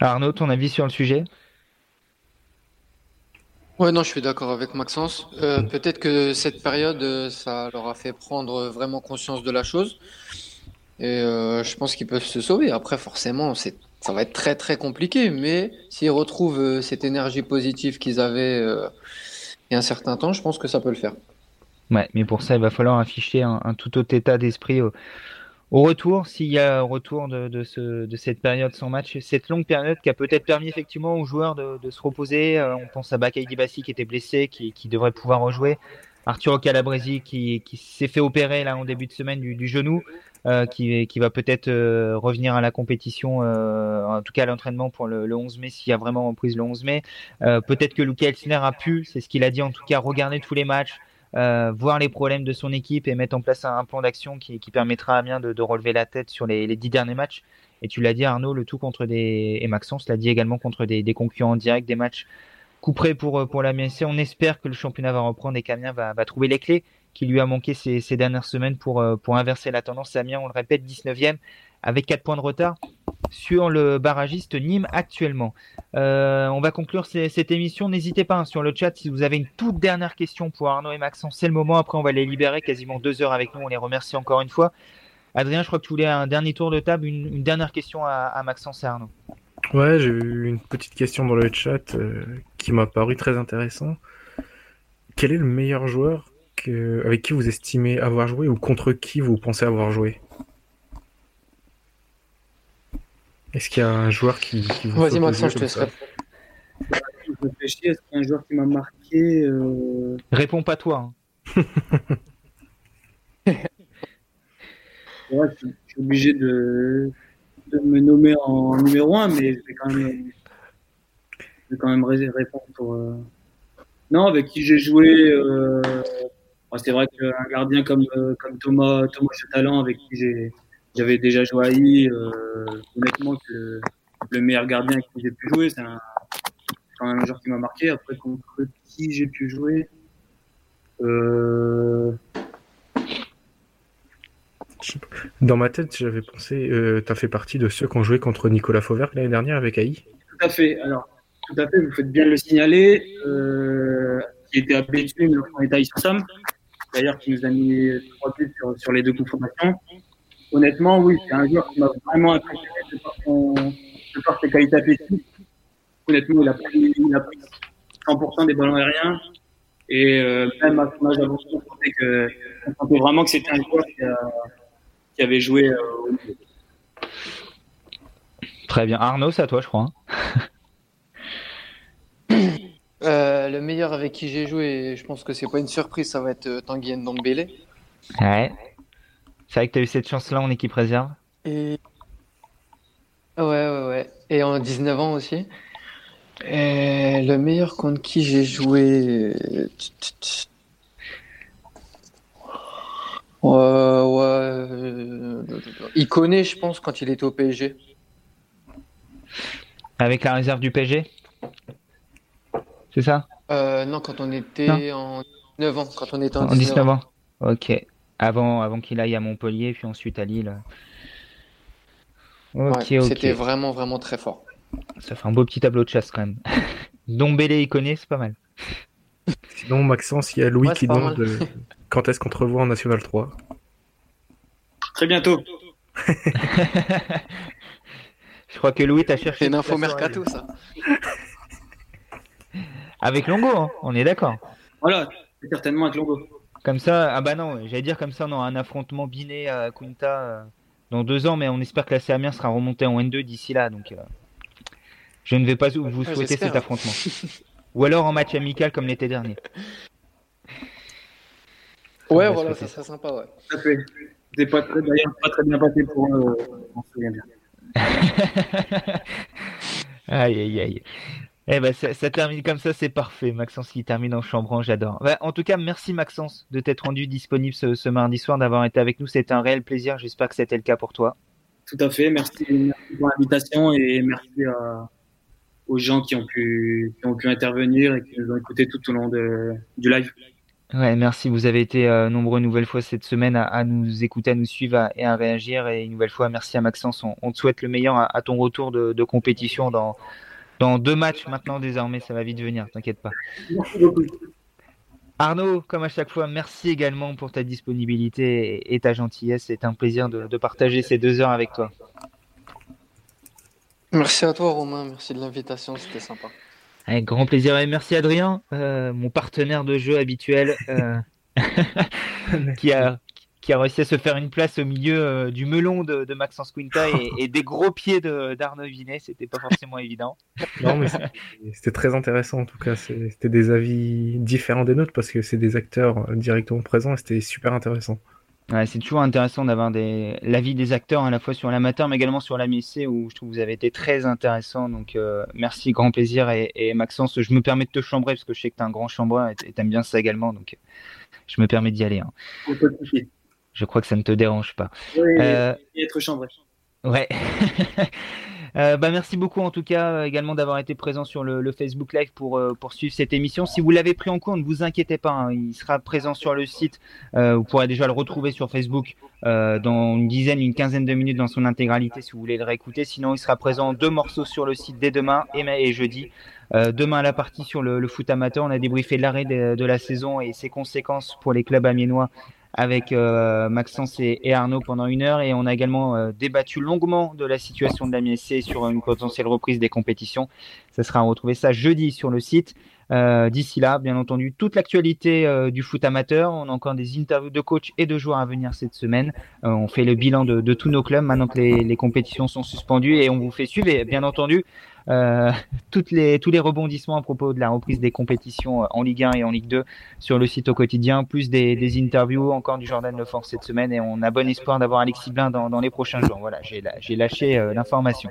Arnaud, ton avis sur le sujet? Ouais, non, je suis d'accord avec Maxence. Euh, peut-être que cette période, ça leur a fait prendre vraiment conscience de la chose. Et euh, je pense qu'ils peuvent se sauver. Après, forcément, c'est, ça va être très, très compliqué. Mais s'ils retrouvent euh, cette énergie positive qu'ils avaient euh, il y a un certain temps, je pense que ça peut le faire. Ouais, mais pour ça, il va falloir afficher un, un tout autre état d'esprit au, au retour. S'il y a retour de, de, ce, de cette période sans match, cette longue période qui a peut-être permis effectivement aux joueurs de, de se reposer. Euh, on pense à Bakay Dibassi qui était blessé, qui, qui devrait pouvoir rejouer. Arturo Calabresi qui, qui s'est fait opérer là en début de semaine du, du genou, euh, qui, qui va peut-être euh, revenir à la compétition, euh, en tout cas à l'entraînement pour le, le onze mai, s'il y a vraiment reprise le onze mai. Euh, peut-être que Luka Elsner a pu, c'est ce qu'il a dit en tout cas, regarder tous les matchs, Euh, voir les problèmes de son équipe et mettre en place un, un plan d'action qui, qui permettra à Amiens de, de relever la tête sur les, les dix derniers matchs. Et tu l'as dit Arnaud, le tout contre des, et Maxence l'a dit également, contre des, des concurrents directs, des matchs couperés pour, pour l'A M I C. On espère que le championnat va reprendre et qu'Amiens va, va trouver les clés qui lui a manqué ces, ces dernières semaines pour, pour inverser la tendance. Amiens, on le répète, dix-neuvième avec quatre points de retard sur le barragiste Nîmes actuellement. Euh, on va conclure ces, cette émission. N'hésitez pas hein, sur le chat si vous avez une toute dernière question pour Arnaud et Maxence, c'est le moment. Après, on va les libérer, quasiment deux heures avec nous. On les remercie encore une fois. Adrien, je crois que tu voulais un dernier tour de table, une, une dernière question à, à Maxence et Arnaud. Ouais, j'ai eu une petite question dans le chat euh, qui m'a paru très intéressante. Quel est le meilleur joueur que, avec qui vous estimez avoir joué ou contre qui vous pensez avoir joué ? Est-ce qu'il y a un joueur qui, qui vous... Vas-y Maxence, je te laisse répondre. Je réfléchis, est-ce qu'il y a un joueur qui m'a marqué euh... Réponds pas toi. Hein. Ouais, je, je suis obligé de, de me nommer en numéro un, mais je vais quand même, je vais quand même répondre pour... Euh... Non, avec qui j'ai joué... Euh... Enfin, c'est vrai qu'un gardien comme, comme Thomas, Thomas Chatallan, avec qui j'ai... J'avais déjà joué à I, euh, honnêtement, que le meilleur gardien avec qui j'ai pu jouer, c'est, un, c'est quand même un joueur qui m'a marqué. Après, contre qui j'ai pu jouer euh... Dans ma tête, j'avais pensé, euh, tu as fait partie de ceux qui ont joué contre Nicolas Fauvergue l'année dernière avec A I. Tout à fait, alors, tout à fait, vous faites bien de le signaler. Euh, qui était à Béthune, mais on est à I-sur-Sam, d'ailleurs, qui nous a mis trois buts sur, sur les deux confrontations. Honnêtement, oui, c'est un joueur qui m'a vraiment impressionné de par, son, de par ses qualités athlétiques. Honnêtement, il a pris, il a pris cent pour cent des ballons aériens. Et euh, même à son âge avancé, on sentait vraiment que c'était un joueur qui a, qui avait joué. Euh... Très bien. Arnaud, c'est à toi, je crois. Hein. euh, le meilleur avec qui j'ai joué, je pense que c'est pas une surprise, ça va être Tanguy Ndombélé. Ouais. C'est vrai que tu as eu cette chance-là en équipe réserve. Et... Ouais, ouais, ouais. Et en dix-neuf ans aussi. Et le meilleur contre qui j'ai joué. Ouais, ouais. Il connaît, je pense, quand il était au P S G. Avec la réserve du P S G ? C'est ça ? euh, Non, quand on était non. en dix-neuf ans. Quand on était en, en dix-neuf ans. Ok. Avant, avant qu'il aille à Montpellier, puis ensuite à Lille. Ok, ouais, ok. C'était vraiment, vraiment très fort. Ça fait un beau petit tableau de chasse quand même. Ndombélé, il connaît, c'est pas mal. Sinon, Maxence, il y a Louis ouais, qui demande euh, quand est-ce qu'on te revoit en National trois ? Très bientôt. Je crois que Louis t'a cherché. C'est une info mercato, ça. Avec Longo, hein, on est d'accord. Voilà, certainement avec Longo. Comme ça, ah bah non, j'allais dire comme ça, on aura un affrontement biné à Kunta euh, dans deux ans, mais on espère que la C A Amiens sera remontée en N deux d'ici là, donc. Euh... Je ne vais pas vous souhaiter J'espère. cet affrontement. Ou alors en match amical comme l'été dernier. Ouais, voilà, ça serait sympa, ouais. Ça fait. C'est pas très, d'ailleurs, pas très bien passé pour eux, on se souvient bien. Aïe, aïe, aïe. Eh ben, ça, ça termine comme ça, c'est parfait. Maxence qui termine en chambrant, j'adore. Bah, en tout cas, merci Maxence de t'être rendu disponible ce, ce mardi soir, d'avoir été avec nous. C'était un réel plaisir, j'espère que c'était le cas pour toi. Tout à fait, merci, merci pour l'invitation et merci à... aux gens qui ont pu, qui ont pu intervenir et qui nous ont écouté tout au long de, du live. Ouais, merci. Vous avez été euh, nombreux une nouvelle fois cette semaine à, à nous écouter, à nous suivre à, et à réagir. Et une nouvelle fois, merci à Maxence. On, on te souhaite le meilleur à, à ton retour de, de compétition dans, dans deux matchs maintenant désormais. Ça va vite venir, t'inquiète pas. Merci beaucoup. Arnaud, comme à chaque fois, merci également pour ta disponibilité et, et ta gentillesse. C'est un plaisir de, de partager ces deux heures avec toi. Merci à toi Romain, merci de l'invitation, c'était sympa. Avec grand plaisir et merci Adrien, euh, mon partenaire de jeu habituel euh, qui, a, qui a réussi à se faire une place au milieu euh, du melon de, de Maxence Quinta et, et des gros pieds de, d'Arnaud Vinet, c'était pas forcément évident. Non mais c'était, c'était très intéressant en tout cas, c'est, c'était des avis différents des nôtres parce que c'est des acteurs directement présents et c'était super intéressant. Ouais, c'est toujours intéressant d'avoir des... l'avis des acteurs à la fois sur l'amateur mais également sur l'A M I C où je trouve que vous avez été très intéressant donc euh, merci, grand plaisir et, et Maxence je me permets de te chambrer parce que je sais que t'es un grand chambreur et t'aimes bien ça également donc je me permets d'y aller hein. Je crois que ça ne te dérange pas oui, euh... et être chambré ouais Euh, bah merci beaucoup en tout cas euh, également d'avoir été présent sur le, le Facebook Live pour euh, poursuivre cette émission. Si vous l'avez pris en cours, ne vous inquiétez pas, hein, il sera présent sur le site. Euh, vous pourrez déjà le retrouver sur Facebook euh, dans une dizaine, une quinzaine de minutes dans son intégralité si vous voulez le réécouter. Sinon, il sera présent en deux morceaux sur le site dès demain et, et jeudi. Euh, demain à la partie sur le, le foot amateur, on a débriefé l'arrêt de, de la saison et ses conséquences pour les clubs amiénois. Avec euh, Maxence et, et Arnaud pendant une heure et on a également euh, débattu longuement de la situation de l'A M I S C sur une potentielle reprise des compétitions. Ça sera à retrouver ça jeudi sur le site. Euh, d'ici là, bien entendu, toute l'actualité euh, du foot amateur. On a encore des interviews de coachs et de joueurs à venir cette semaine. Euh, on fait le bilan de, de tous nos clubs maintenant que les, les compétitions sont suspendues et on vous fait suivre, et, bien entendu, euh, toutes les, tous les rebondissements à propos de la reprise des compétitions en Ligue un et en Ligue deux sur le site au quotidien, plus des, des interviews encore du Jordan Lefort cette semaine et on a bon espoir d'avoir Alexis Blin dans, dans les prochains jours. Voilà, j'ai, j'ai lâché euh, l'information.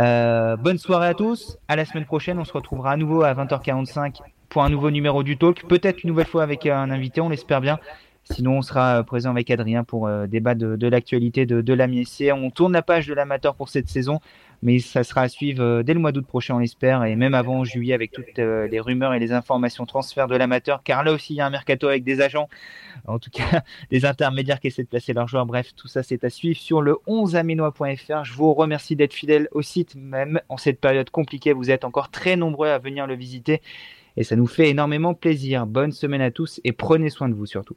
Euh, bonne soirée à tous. À la semaine prochaine, on se retrouvera à nouveau à vingt heures quarante-cinq pour un nouveau numéro du Talk, peut-être une nouvelle fois avec un invité, on l'espère bien. Sinon, on sera présent avec Adrien pour euh, débattre de, de l'actualité de, de l'A M I S C. On tourne la page de l'amateur pour cette saison, mais ça sera à suivre euh, dès le mois d'août prochain, on l'espère, et même avant juillet avec toutes euh, les rumeurs et les informations transferts de l'amateur, car là aussi, il y a un mercato avec des agents, en tout cas des intermédiaires qui essaient de placer leurs joueurs. Bref, tout ça, c'est à suivre sur le onze aminois point f r. Je vous remercie d'être fidèles au site, même en cette période compliquée. Vous êtes encore très nombreux à venir le visiter, et ça nous fait énormément plaisir. Bonne semaine à tous, et prenez soin de vous surtout.